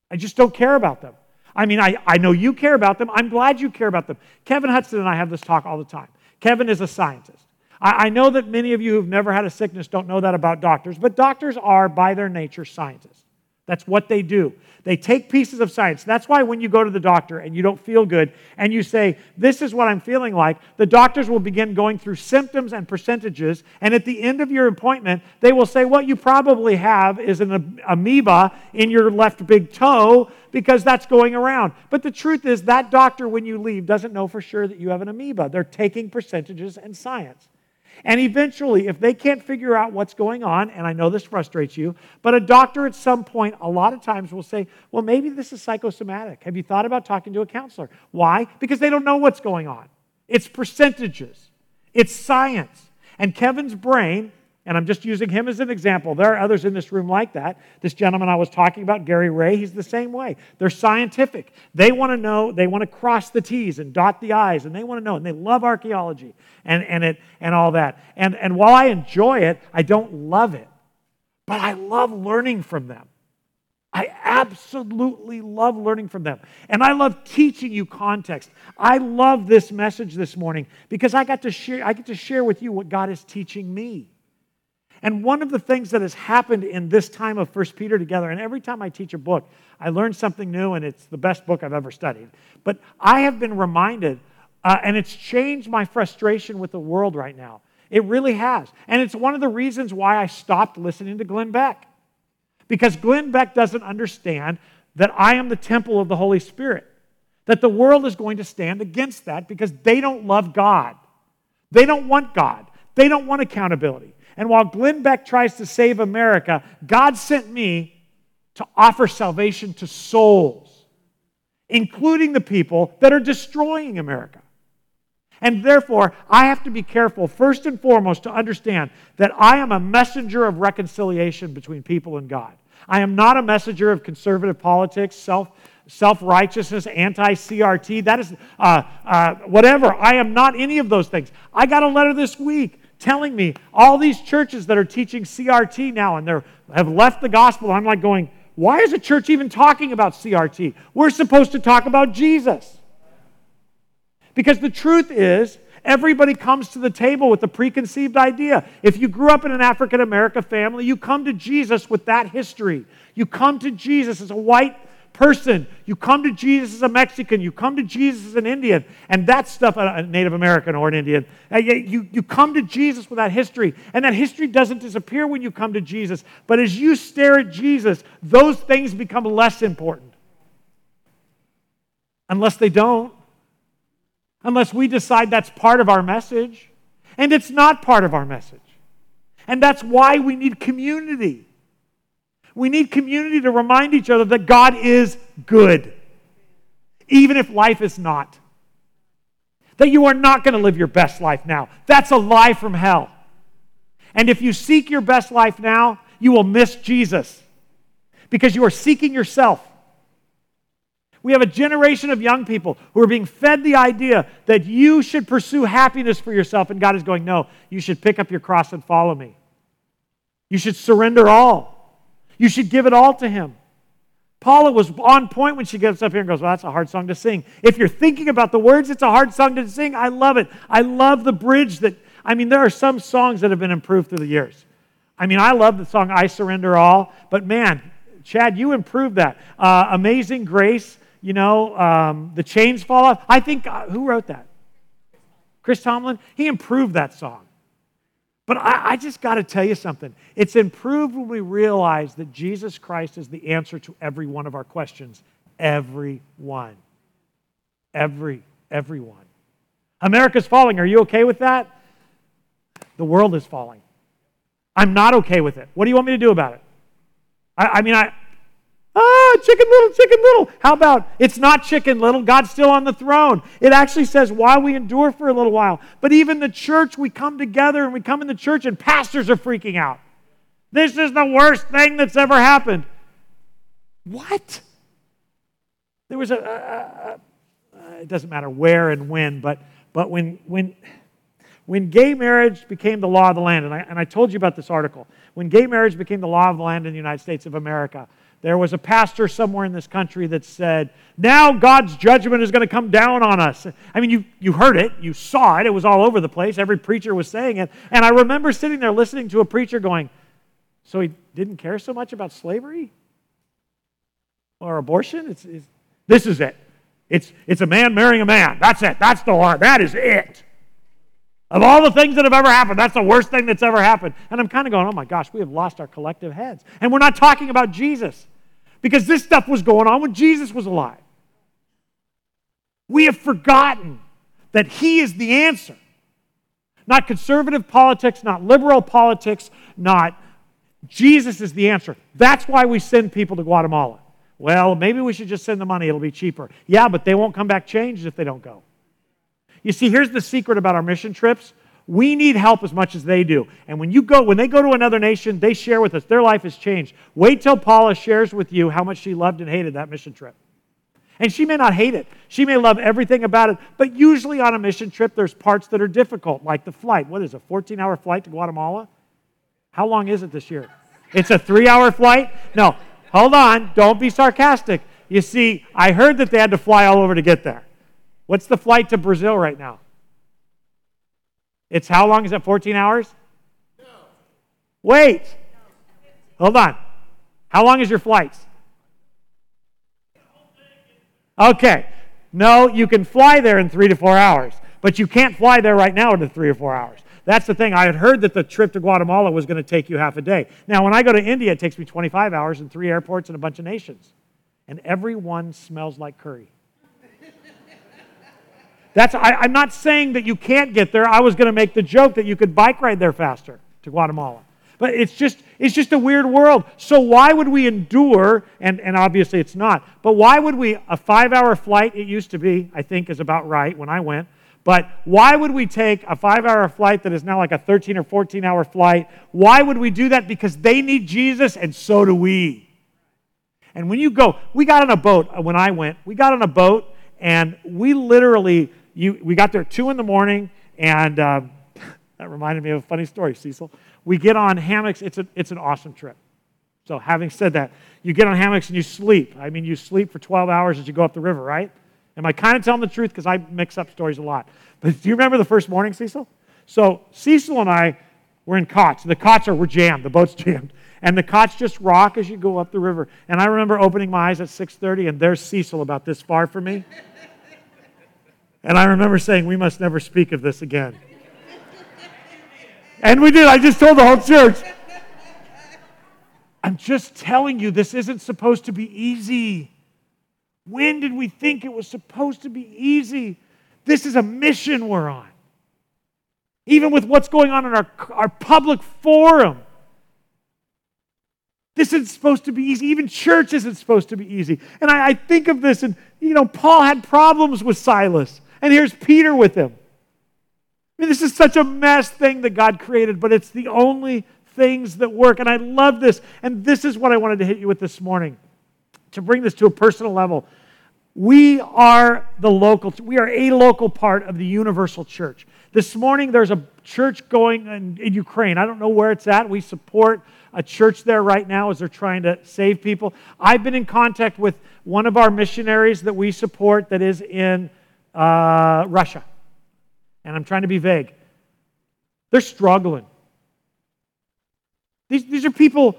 I just don't care about them. I mean, I know you care about them. I'm glad you care about them. Kevin Hudson and I have this talk all the time. Kevin is a scientist. I know that many of you who've never had a sickness don't know that about doctors, but doctors are, by their nature, scientists. That's what they do. They take pieces of science. That's why when you go to the doctor and you don't feel good and you say, this is what I'm feeling like, the doctors will begin going through symptoms and percentages, and at the end of your appointment, they will say, what you probably have is an amoeba in your left big toe because that's going around. But the truth is that doctor, when you leave, doesn't know for sure that you have an amoeba. They're taking percentages and science. And eventually, if they can't figure out what's going on, and I know this frustrates you, but a doctor at some point, a lot of times will say, well, maybe this is psychosomatic. Have you thought about talking to a counselor? Why? Because they don't know what's going on. It's percentages. It's science. And Kevin's brain, and I'm just using him as an example, there are others in this room like that. This gentleman I was talking about, Gary Ray, he's the same way. They're scientific. They want to know, they want to cross the T's and dot the I's, and they want to know, and they love archaeology and all that. And while I enjoy it, I don't love it. But I love learning from them. I absolutely love learning from them. And I love teaching you context. I love this message this morning because I get to share with you what God is teaching me. And one of the things that has happened in this time of 1 Peter together, and every time I teach a book, I learn something new, and it's the best book I've ever studied. But I have been reminded, and it's changed my frustration with the world right now. It really has. And it's one of the reasons why I stopped listening to Glenn Beck. Because Glenn Beck doesn't understand that I am the temple of the Holy Spirit. That the world is going to stand against that because they don't love God. They don't want God. They don't want accountability. And while Glenn Beck tries to save America, God sent me to offer salvation to souls, including the people that are destroying America. And therefore, I have to be careful, first and foremost, to understand that I am a messenger of reconciliation between people and God. I am not a messenger of conservative politics, self-righteousness, anti-CRT, that is whatever. I am not any of those things. I got a letter this week telling me all these churches that are teaching CRT now and they have left the gospel. I'm like going, why is a church even talking about CRT? We're supposed to talk about Jesus. Because the truth is, everybody comes to the table with a preconceived idea. If you grew up in an African-American family, you come to Jesus with that history. You come to Jesus as a white person. You come to Jesus as a Mexican. You come to Jesus as an Indian. And that stuff, a Native American or an Indian. You come to Jesus with that history. And that history doesn't disappear when you come to Jesus. But as you stare at Jesus, those things become less important. Unless they don't. Unless we decide that's part of our message. And it's not part of our message. And that's why we need community. We need community to remind each other that God is good, even if life is not. That you are not going to live your best life now. That's a lie from hell. And if you seek your best life now, you will miss Jesus because you are seeking yourself. We have a generation of young people who are being fed the idea that you should pursue happiness for yourself, and God is going, no, you should pick up your cross and follow me. You should surrender all. You should give it all to Him. Paula was on point when she gets up here and goes, well, that's a hard song to sing. If you're thinking about the words, it's a hard song to sing. I love it. I love the bridge that, there are some songs that have been improved through the years. I love the song, I Surrender All. But man, Chad, you improved that. Amazing Grace, The Chains Fall Off. I think, who wrote that? Chris Tomlin? He improved that song. But I just got to tell you something. It's improved when we realize that Jesus Christ is the answer to every one of our questions. Everyone. America's falling. Are you okay with that? The world is falling. I'm not okay with it. What do you want me to do about it? Chicken Little. How about, it's not Chicken Little. God's still on the throne. It actually says, while we endure for a little while. But even the church, we come together and we come in the church and pastors are freaking out. This is the worst thing that's ever happened. What? There was it doesn't matter where and when, but when gay marriage became the law of the land, and I told you about this article, when gay marriage became the law of the land in the United States of America, there was a pastor somewhere in this country that said, now God's judgment is going to come down on us. You heard it. You saw it. It was all over the place. Every preacher was saying it. And I remember sitting there listening to a preacher going, so he didn't care so much about slavery? or abortion. This is it. It's a man marrying a man. That's it. That's the one. That is it. Of all the things that have ever happened, that's the worst thing that's ever happened. And I'm kind of going, oh my gosh, we have lost our collective heads. And we're not talking about Jesus. Because this stuff was going on when Jesus was alive. We have forgotten that He is the answer. Not conservative politics, not liberal politics, not... Jesus is the answer. That's why we send people to Guatemala. Well, maybe we should just send the money. It'll be cheaper. Yeah, but they won't come back changed if they don't go. You see, here's the secret about our mission trips. We need help as much as they do. And when they go to another nation, they share with us. Their life has changed. Wait till Paula shares with you how much she loved and hated that mission trip. And she may not hate it. She may love everything about it. But usually on a mission trip, there's parts that are difficult, like the flight. What is a 14-hour flight to Guatemala? How long is it this year? It's a 3-hour flight? No. Hold on. Don't be sarcastic. You see, I heard that they had to fly all over to get there. What's the flight to Brazil right now? It's how long? Is it 14 hours? No. Wait. Hold on. How long is your flights? Okay. No, you can fly there in 3 to 4 hours, but you can't fly there right now into 3 or 4 hours. That's the thing. I had heard that the trip to Guatemala was going to take you half a day. Now, when I go to India, it takes me 25 hours and 3 airports and a bunch of nations. And everyone smells like curry. I'm not saying that you can't get there. I was going to make the joke that you could bike ride there faster to Guatemala. But it's just a weird world. So why would we endure, and obviously it's not, but why would we, a 5-hour flight, it used to be, I think is about right when I went, but why would we take a 5-hour flight that is now like a 13 or 14-hour flight? Why would we do that? Because they need Jesus, and so do we. And when you go, we got on a boat. When I went, we got on a boat, and we literally, we got there at 2 in the morning, and that reminded me of a funny story, Cecil. We get on hammocks. It's an awesome trip. So having said that, you get on hammocks and you sleep. I mean, you sleep for 12 hours as you go up the river, right? Am I kind of telling the truth? Because I mix up stories a lot. But do you remember the first morning, Cecil? So Cecil and I were in cots. The cots were jammed. The boat's jammed. And the cots just rock as you go up the river. And I remember opening my eyes at 6:30, and there's Cecil about this far from me. And I remember saying, we must never speak of this again. And we did. I just told the whole church. I'm just telling you, this isn't supposed to be easy. When did we think it was supposed to be easy? This is a mission we're on. Even with what's going on in our public forum. This isn't supposed to be easy. Even church isn't supposed to be easy. And I think of this, and you know, Paul had problems with Silas. And here's Peter with him. I mean, this is such a mess thing that God created, but it's the only things that work. And I love this. And this is what I wanted to hit you with this morning. To bring this to a personal level, we are a local part of the universal church. This morning, there's a church going in Ukraine. I don't know where it's at. We support a church there right now as they're trying to save people. I've been in contact with one of our missionaries that we support that is in Russia. And I'm trying to be vague. They're struggling. These are people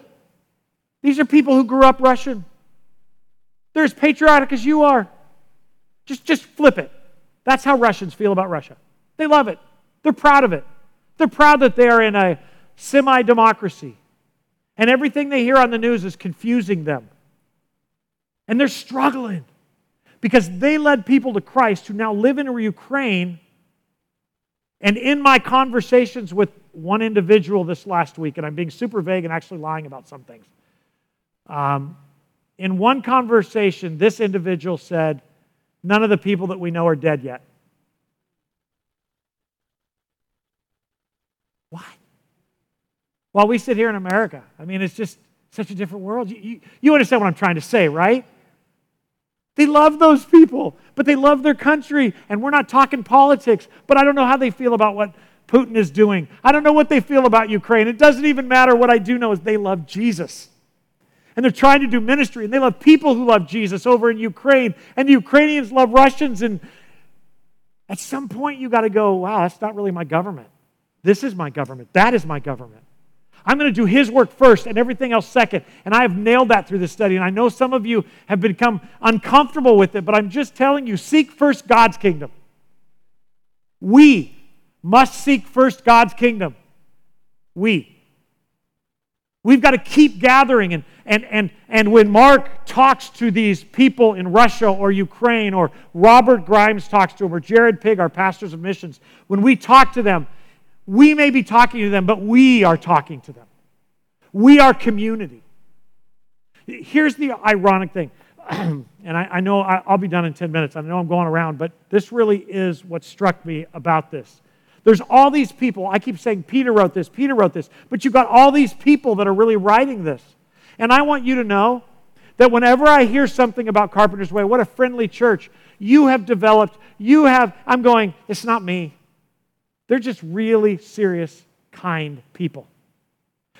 who grew up Russian. They're as patriotic as you are. Just flip it. That's how Russians feel about Russia. They love it. They're proud of it. They're proud that they are in a semi-democracy. And everything they hear on the news is confusing them. And they're struggling because they led people to Christ who now live in Ukraine. And in my conversations with one individual this last week, and I'm being super vague and actually lying about some things, in one conversation, this individual said, none of the people that we know are dead yet. What? While we sit here in America, I mean, it's just such a different world. You understand what I'm trying to say, right? They love those people, but they love their country, and we're not talking politics, but I don't know how they feel about what Putin is doing. I don't know what they feel about Ukraine. It doesn't even matter. What I do know is they love Jesus. And they're trying to do ministry, and they love people who love Jesus over in Ukraine, and the Ukrainians love Russians, and at some point you got to go, wow, that's not really my government. This is my government. That is my government. I'm going to do His work first and everything else second. And I have nailed that through this study. And I know some of you have become uncomfortable with it, but I'm just telling you, seek first God's kingdom. We must seek first God's kingdom. We've got to keep gathering. And when Mark talks to these people in Russia or Ukraine, or Robert Grimes talks to them, or Jared Pig, our pastors of missions, when we talk to them, we may be talking to them, but we are talking to them. We are community. Here's the ironic thing, and I know I'll be done in 10 minutes. I know I'm going around, but this really is what struck me about this. There's all these people. I keep saying, Peter wrote this, but you've got all these people that are really writing this. And I want you to know that whenever I hear something about Carpenter's Way, what a friendly church, I'm going, it's not me. They're just really serious, kind people.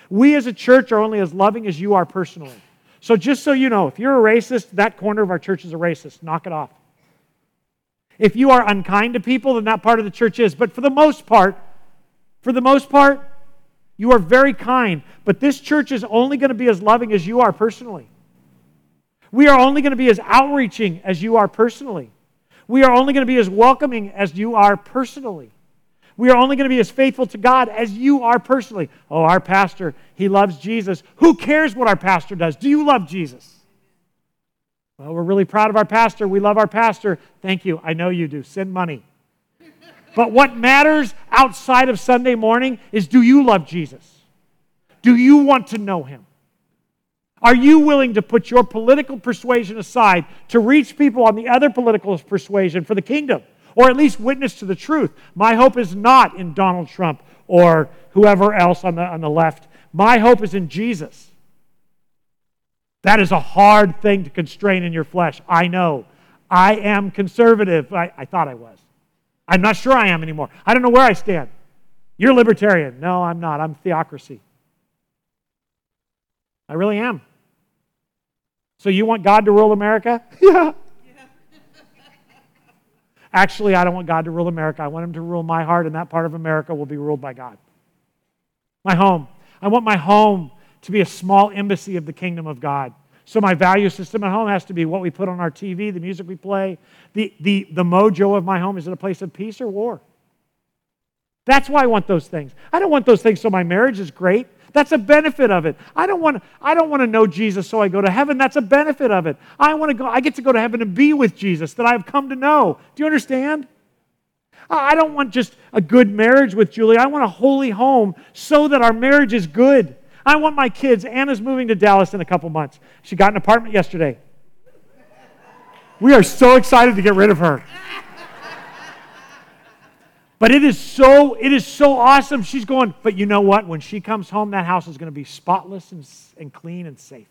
We as a church are only as loving as you are personally. So just so you know, if you're a racist, that corner of our church is a racist. Knock it off. If you are unkind to people, then that part of the church is. But for the most part, you are very kind. But this church is only going to be as loving as you are personally. We are only going to be as outreaching as you are personally. We are only going to be as welcoming as you are personally. We are only going to be as faithful to God as you are personally. Oh, our pastor, he loves Jesus. Who cares what our pastor does? Do you love Jesus? Well, we're really proud of our pastor. We love our pastor. Thank you. I know you do. Send money. But what matters outside of Sunday morning is, do you love Jesus? Do you want to know Him? Are you willing to put your political persuasion aside to reach people on the other political persuasion for the kingdom? Or at least witness to the truth. My hope is not in Donald Trump or whoever else on the left. My hope is in Jesus. That is a hard thing to constrain in your flesh. I know. I am conservative. I thought I was. I'm not sure I am anymore. I don't know where I stand. You're libertarian. No, I'm not. I'm theocracy. I really am. So you want God to rule America? Yeah. Actually, I don't want God to rule America. I want Him to rule my heart, and that part of America will be ruled by God. My home. I want my home to be a small embassy of the kingdom of God. So my value system at home has to be what we put on our TV, the music we play, the mojo of my home. Is it a place of peace or war? That's why I want those things. I don't want those things so my marriage is great. That's a benefit of it. I don't want to know Jesus so I go to heaven. That's a benefit of it. I get to go to heaven and be with Jesus that I've come to know. Do you understand? I don't want just a good marriage with Julie. I want a holy home so that our marriage is good. I want my kids. Anna's moving to Dallas in a couple months. She got an apartment yesterday. We are so excited to get rid of her. But it is so awesome. She's going, but you know what? When she comes home, that house is going to be spotless and clean and safe.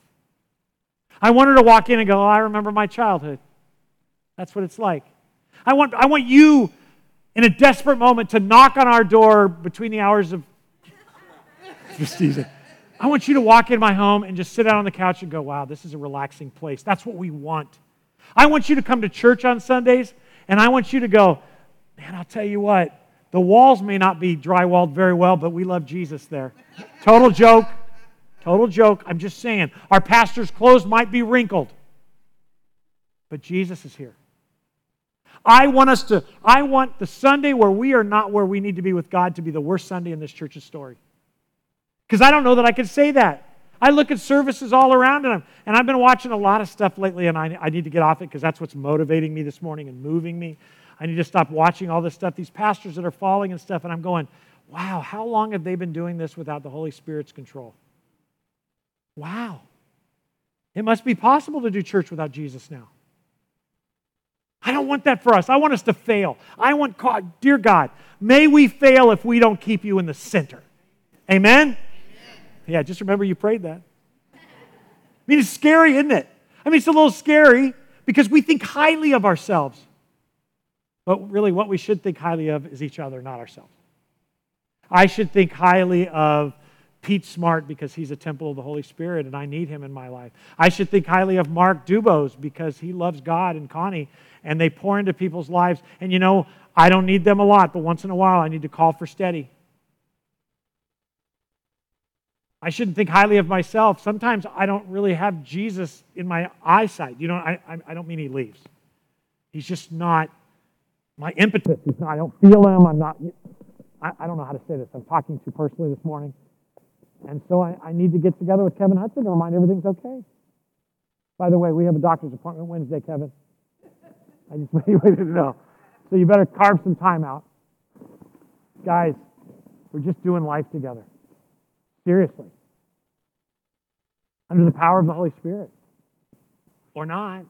I want her to walk in and go, oh, I remember my childhood. That's what it's like. I want you, in a desperate moment, to knock on our door between the hours of... I want you to walk in my home and just sit down on the couch and go, wow, this is a relaxing place. That's what we want. I want you to come to church on Sundays, and I want you to go, man, I'll tell you what, the walls may not be drywalled very well, but we love Jesus there. Total joke. I'm just saying, our pastor's clothes might be wrinkled, but Jesus is here. I want the Sunday where we are not where we need to be with God to be the worst Sunday in this church's story. Because I don't know that I can say that. I look at services all around, and I've been watching a lot of stuff lately, and I need to get off it because that's what's motivating me this morning and moving me. I need to stop watching all this stuff, these pastors that are falling and stuff, and I'm going, wow, how long have they been doing this without the Holy Spirit's control? Wow. It must be possible to do church without Jesus now. I don't want that for us. I want us to fail. I want God, dear God, may we fail if we don't keep you in the center. Amen? Yeah, just remember you prayed that. I mean, it's scary, isn't it? I mean, it's a little scary because we think highly of ourselves. But really, what we should think highly of is each other, not ourselves. I should think highly of Pete Smart because he's a temple of the Holy Spirit and I need him in my life. I should think highly of Mark Dubose because he loves God and Connie and they pour into people's lives. And you know, I don't need them a lot, but once in a while I need to call for steady. I shouldn't think highly of myself. Sometimes I don't really have Jesus in my eyesight. You know, I don't mean he leaves. He's just not my impetus. I don't feel him. I don't know how to say this. I'm talking too personally this morning. And so I need to get together with Kevin Hudson to remind everything's okay. By the way, we have a doctor's appointment Wednesday, Kevin. I just waited to know. So you better carve some time out. Guys, we're just doing life together. Seriously. Under the power of the Holy Spirit. Or not.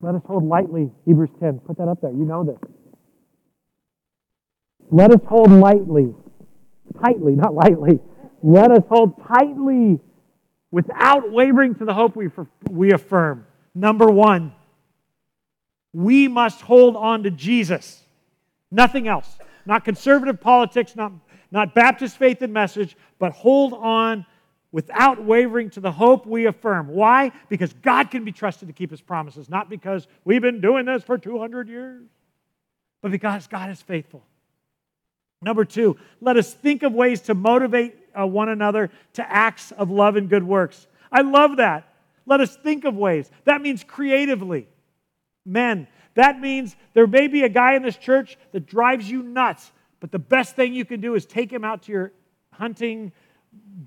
Let us hold lightly, Hebrews 10. Put that up there. You know this. Let us hold lightly. Tightly, not lightly. Let us hold tightly without wavering to the hope we affirm. Number one, we must hold on to Jesus. Nothing else. Not conservative politics, not Baptist faith and message, but hold on without wavering to the hope we affirm. Why? Because God can be trusted to keep His promises, not because we've been doing this for 200 years, but because God is faithful. Number two, let us think of ways to motivate one another to acts of love and good works. I love that. Let us think of ways. That means creatively. Men, that means there may be a guy in this church that drives you nuts, but the best thing you can do is take him out to your hunting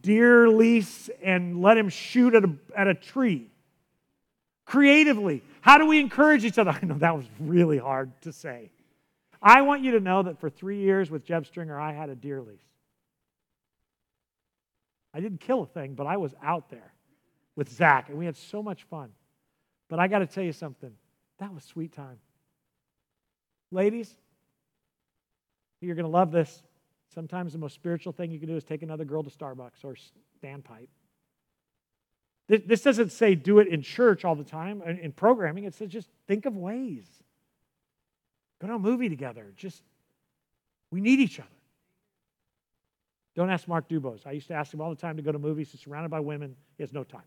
deer lease and let him shoot at a tree. Creatively, how do we encourage each other? I know that was really hard to say. I want you to know that for 3 years with Jeb Stringer, I had a deer lease. I didn't kill a thing, but I was out there with Zach, and we had so much fun. But I got to tell you something. That was sweet time. Ladies, you're going to love this. Sometimes the most spiritual thing you can do is take another girl to Starbucks or standpipe. This doesn't say do it in church all the time, in programming. It says just think of ways. Go to a movie together. Just, we need each other. Don't ask Mark Dubose. I used to ask him all the time to go to movies. He's surrounded by women. He has no time.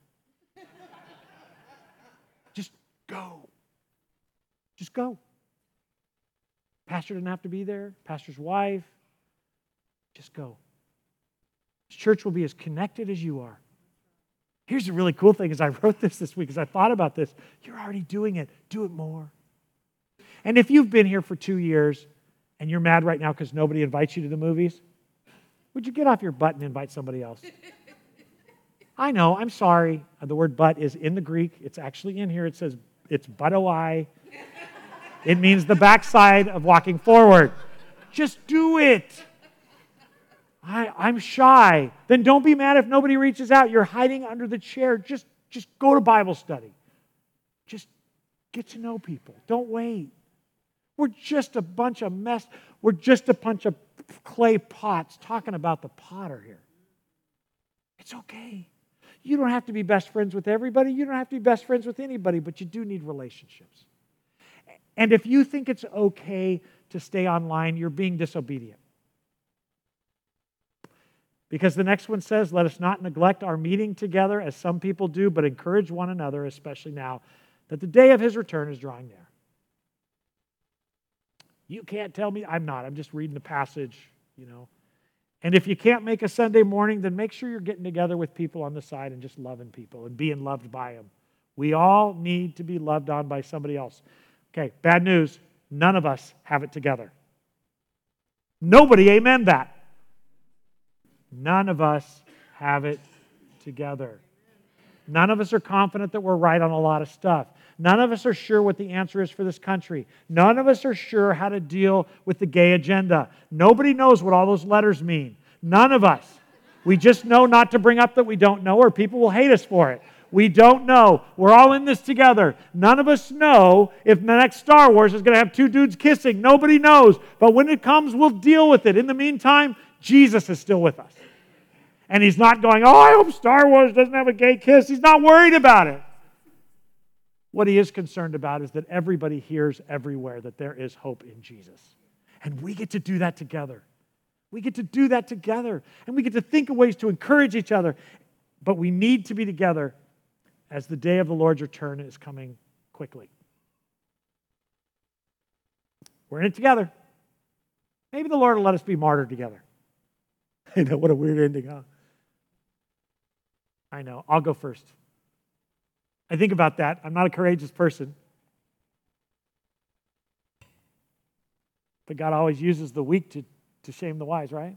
Just go. Just go. Pastor didn't have to be there. Pastor's wife. Just go. This church will be as connected as you are. Here's the really cool thing is I wrote this week as I thought about this. You're already doing it. Do it more. And if you've been here for 2 years and you're mad right now because nobody invites you to the movies, would you get off your butt and invite somebody else? I know. I'm sorry. The word butt is in the Greek. It's actually in here. It says it's buttoi. It means the backside of walking forward. Just do it. I'm shy. Then don't be mad if nobody reaches out. You're hiding under the chair. Just go to Bible study. Just get to know people. Don't wait. We're just a bunch of mess. We're just a bunch of clay pots talking about the potter here. It's okay. You don't have to be best friends with everybody. You don't have to be best friends with anybody, but you do need relationships. And if you think it's okay to stay online, you're being disobedient. Because the next one says, let us not neglect our meeting together as some people do, but encourage one another, especially now that the day of His return is drawing near. You can't tell me, I'm not. I'm just reading the passage, you know. And if you can't make a Sunday morning, then make sure you're getting together with people on the side and just loving people and being loved by them. We all need to be loved on by somebody else. Okay, bad news, none of us have it together. Nobody amen that. None of us have it together. None of us are confident that we're right on a lot of stuff. None of us are sure what the answer is for this country. None of us are sure how to deal with the gay agenda. Nobody knows what all those letters mean. None of us. We just know not to bring up that we don't know or people will hate us for it. We don't know. We're all in this together. None of us know if the next Star Wars is going to have two dudes kissing. Nobody knows. But when it comes, we'll deal with it. In the meantime, Jesus is still with us. And He's not going, oh, I hope Star Wars doesn't have a gay kiss. He's not worried about it. What He is concerned about is that everybody hears everywhere that there is hope in Jesus. And we get to do that together. We get to do that together. And we get to think of ways to encourage each other. But we need to be together as the day of the Lord's return is coming quickly. We're in it together. Maybe the Lord will let us be martyred together. I know, what a weird ending, huh? I know. I'll go first. I think about that. I'm not a courageous person. But God always uses the weak to shame the wise, right?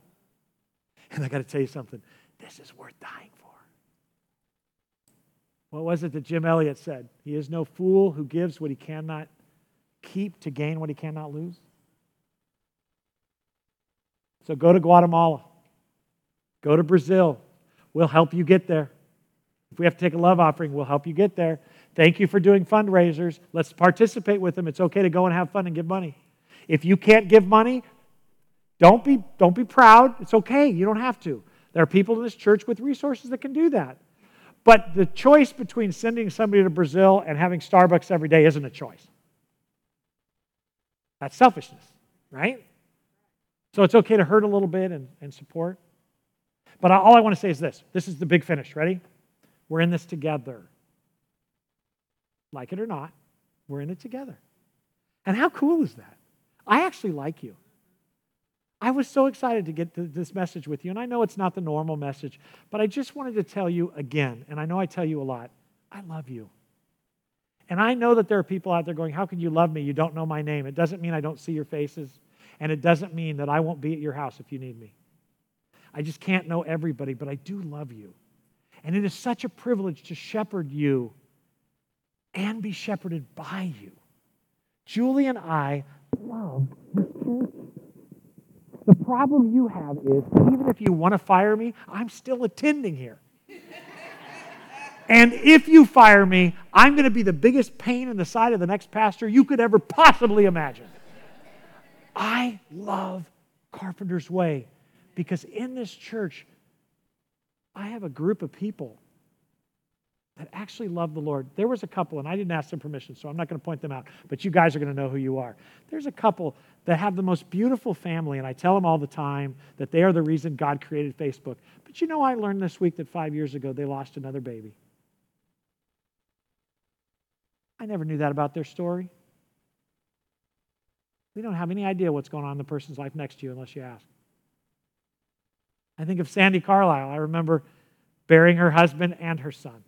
And I got to tell you something. This is worth dying for. What was it that Jim Elliott said? He is no fool who gives what he cannot keep to gain what he cannot lose. So go to Guatemala. Go to Brazil. We'll help you get there. If we have to take a love offering, we'll help you get there. Thank you for doing fundraisers. Let's participate with them. It's okay to go and have fun and give money. If you can't give money, don't be proud. It's okay. You don't have to. There are people in this church with resources that can do that. But the choice between sending somebody to Brazil and having Starbucks every day isn't a choice. That's selfishness, right? So it's okay to hurt a little bit and support. But all I want to say is this. This is the big finish. Ready? We're in this together. Like it or not, we're in it together. And how cool is that? I actually like you. I was so excited to get to this message with you, and I know it's not the normal message, but I just wanted to tell you again, and I know I tell you a lot, I love you. And I know that there are people out there going, how can you love me? You don't know my name. It doesn't mean I don't see your faces, and it doesn't mean that I won't be at your house if you need me. I just can't know everybody, but I do love you. And it is such a privilege to shepherd you and be shepherded by you. Julie and I love this church. The problem you have is, even if you want to fire me, I'm still attending here. And if you fire me, I'm going to be the biggest pain in the side of the next pastor you could ever possibly imagine. I love Carpenter's Way because in this church, I have a group of people that actually love the Lord. There was a couple, and I didn't ask them permission, so I'm not going to point them out, but you guys are going to know who you are. There's a couple that have the most beautiful family, and I tell them all the time that they are the reason God created Facebook. But you know, I learned this week that 5 years ago they lost another baby. I never knew that about their story. We don't have any idea what's going on in the person's life next to you unless you ask. I think of Sandy Carlisle. I remember burying her husband and her son.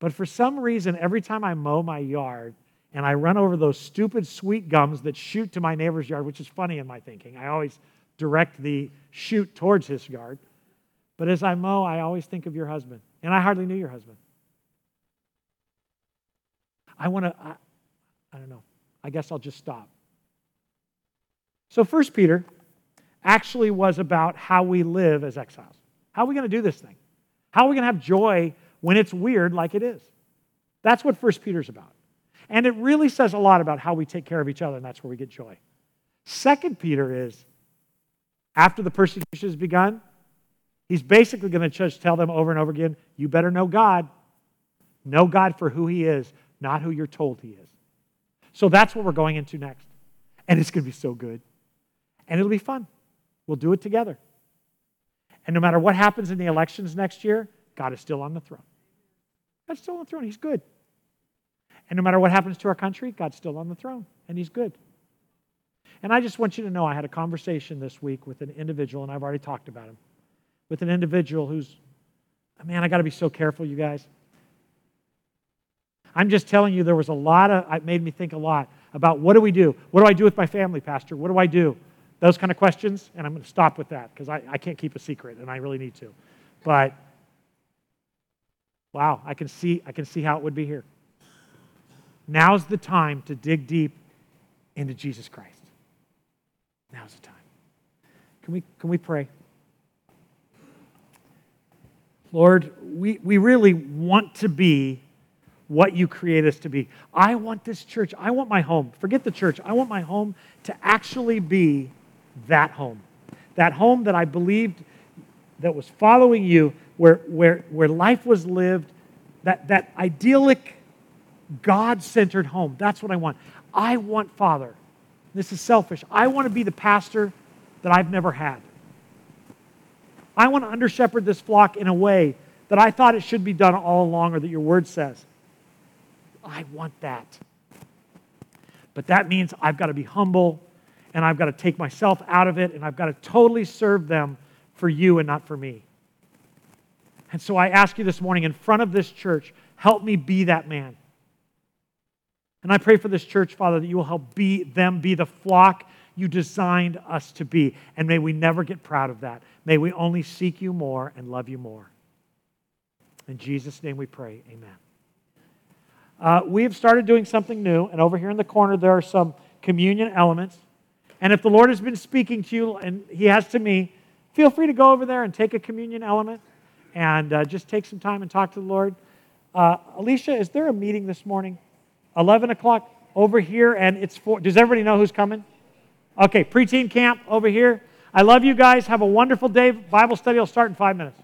But for some reason, every time I mow my yard and I run over those stupid sweet gums that shoot to my neighbor's yard, which is funny in my thinking. I always direct the shoot towards his yard. But as I mow, I always think of your husband. And I hardly knew your husband. I don't know. I guess I'll just stop. So 1 Peter actually was about how we live as exiles. How are we going to do this thing? How are we going to have joy when it's weird like it is? That's what 1 Peter's about. And it really says a lot about how we take care of each other, and that's where we get joy. 2 Peter is, after the persecution has begun, he's basically going to just tell them over and over again, you better know God. Know God for who he is, not who you're told he is. So that's what we're going into next. And it's going to be so good. And it'll be fun. We'll do it together. And no matter what happens in the elections next year, God is still on the throne. God's still on the throne. He's good. And no matter what happens to our country, God's still on the throne, and he's good. And I just want you to know I had a conversation this week with an individual, and I've already talked about him, with an individual who's, man, I got to be so careful, you guys. I'm just telling you there was a lot of, it made me think a lot about what do we do? What do I do with my family, Pastor? What do I do? Those kind of questions, and I'm going to stop with that because I can't keep a secret, and I really need to. But wow, I can see how it would be here. Now's the time to dig deep into Jesus Christ. Now's the time. Can we pray? Lord, we really want to be what you create us to be. I want this church, I want my home. Forget the church. I want my home to actually be that home. That home that I believed that was following you, where life was lived, that idyllic, God-centered home. That's what I want. I want, Father, this is selfish, I want to be the pastor that I've never had. I want to under-shepherd this flock in a way that I thought it should be done all along or that your word says. I want that. But that means I've got to be humble and I've got to take myself out of it and I've got to totally serve them for you and not for me. And so I ask you this morning, in front of this church, help me be that man. And I pray for this church, Father, that you will help them be the flock you designed us to be. And may we never get proud of that. May we only seek you more and love you more. In Jesus' name we pray, amen. We have started doing something new, and over here in the corner there are some communion elements. And if the Lord has been speaking to you, and he has to me, feel free to go over there and take a communion element and just take some time and talk to the Lord. Alicia, is there a meeting this morning? 11 o'clock over here, and it's 4. Does everybody know who's coming? Okay, preteen camp over here. I love you guys. Have a wonderful day. Bible study will start in 5 minutes.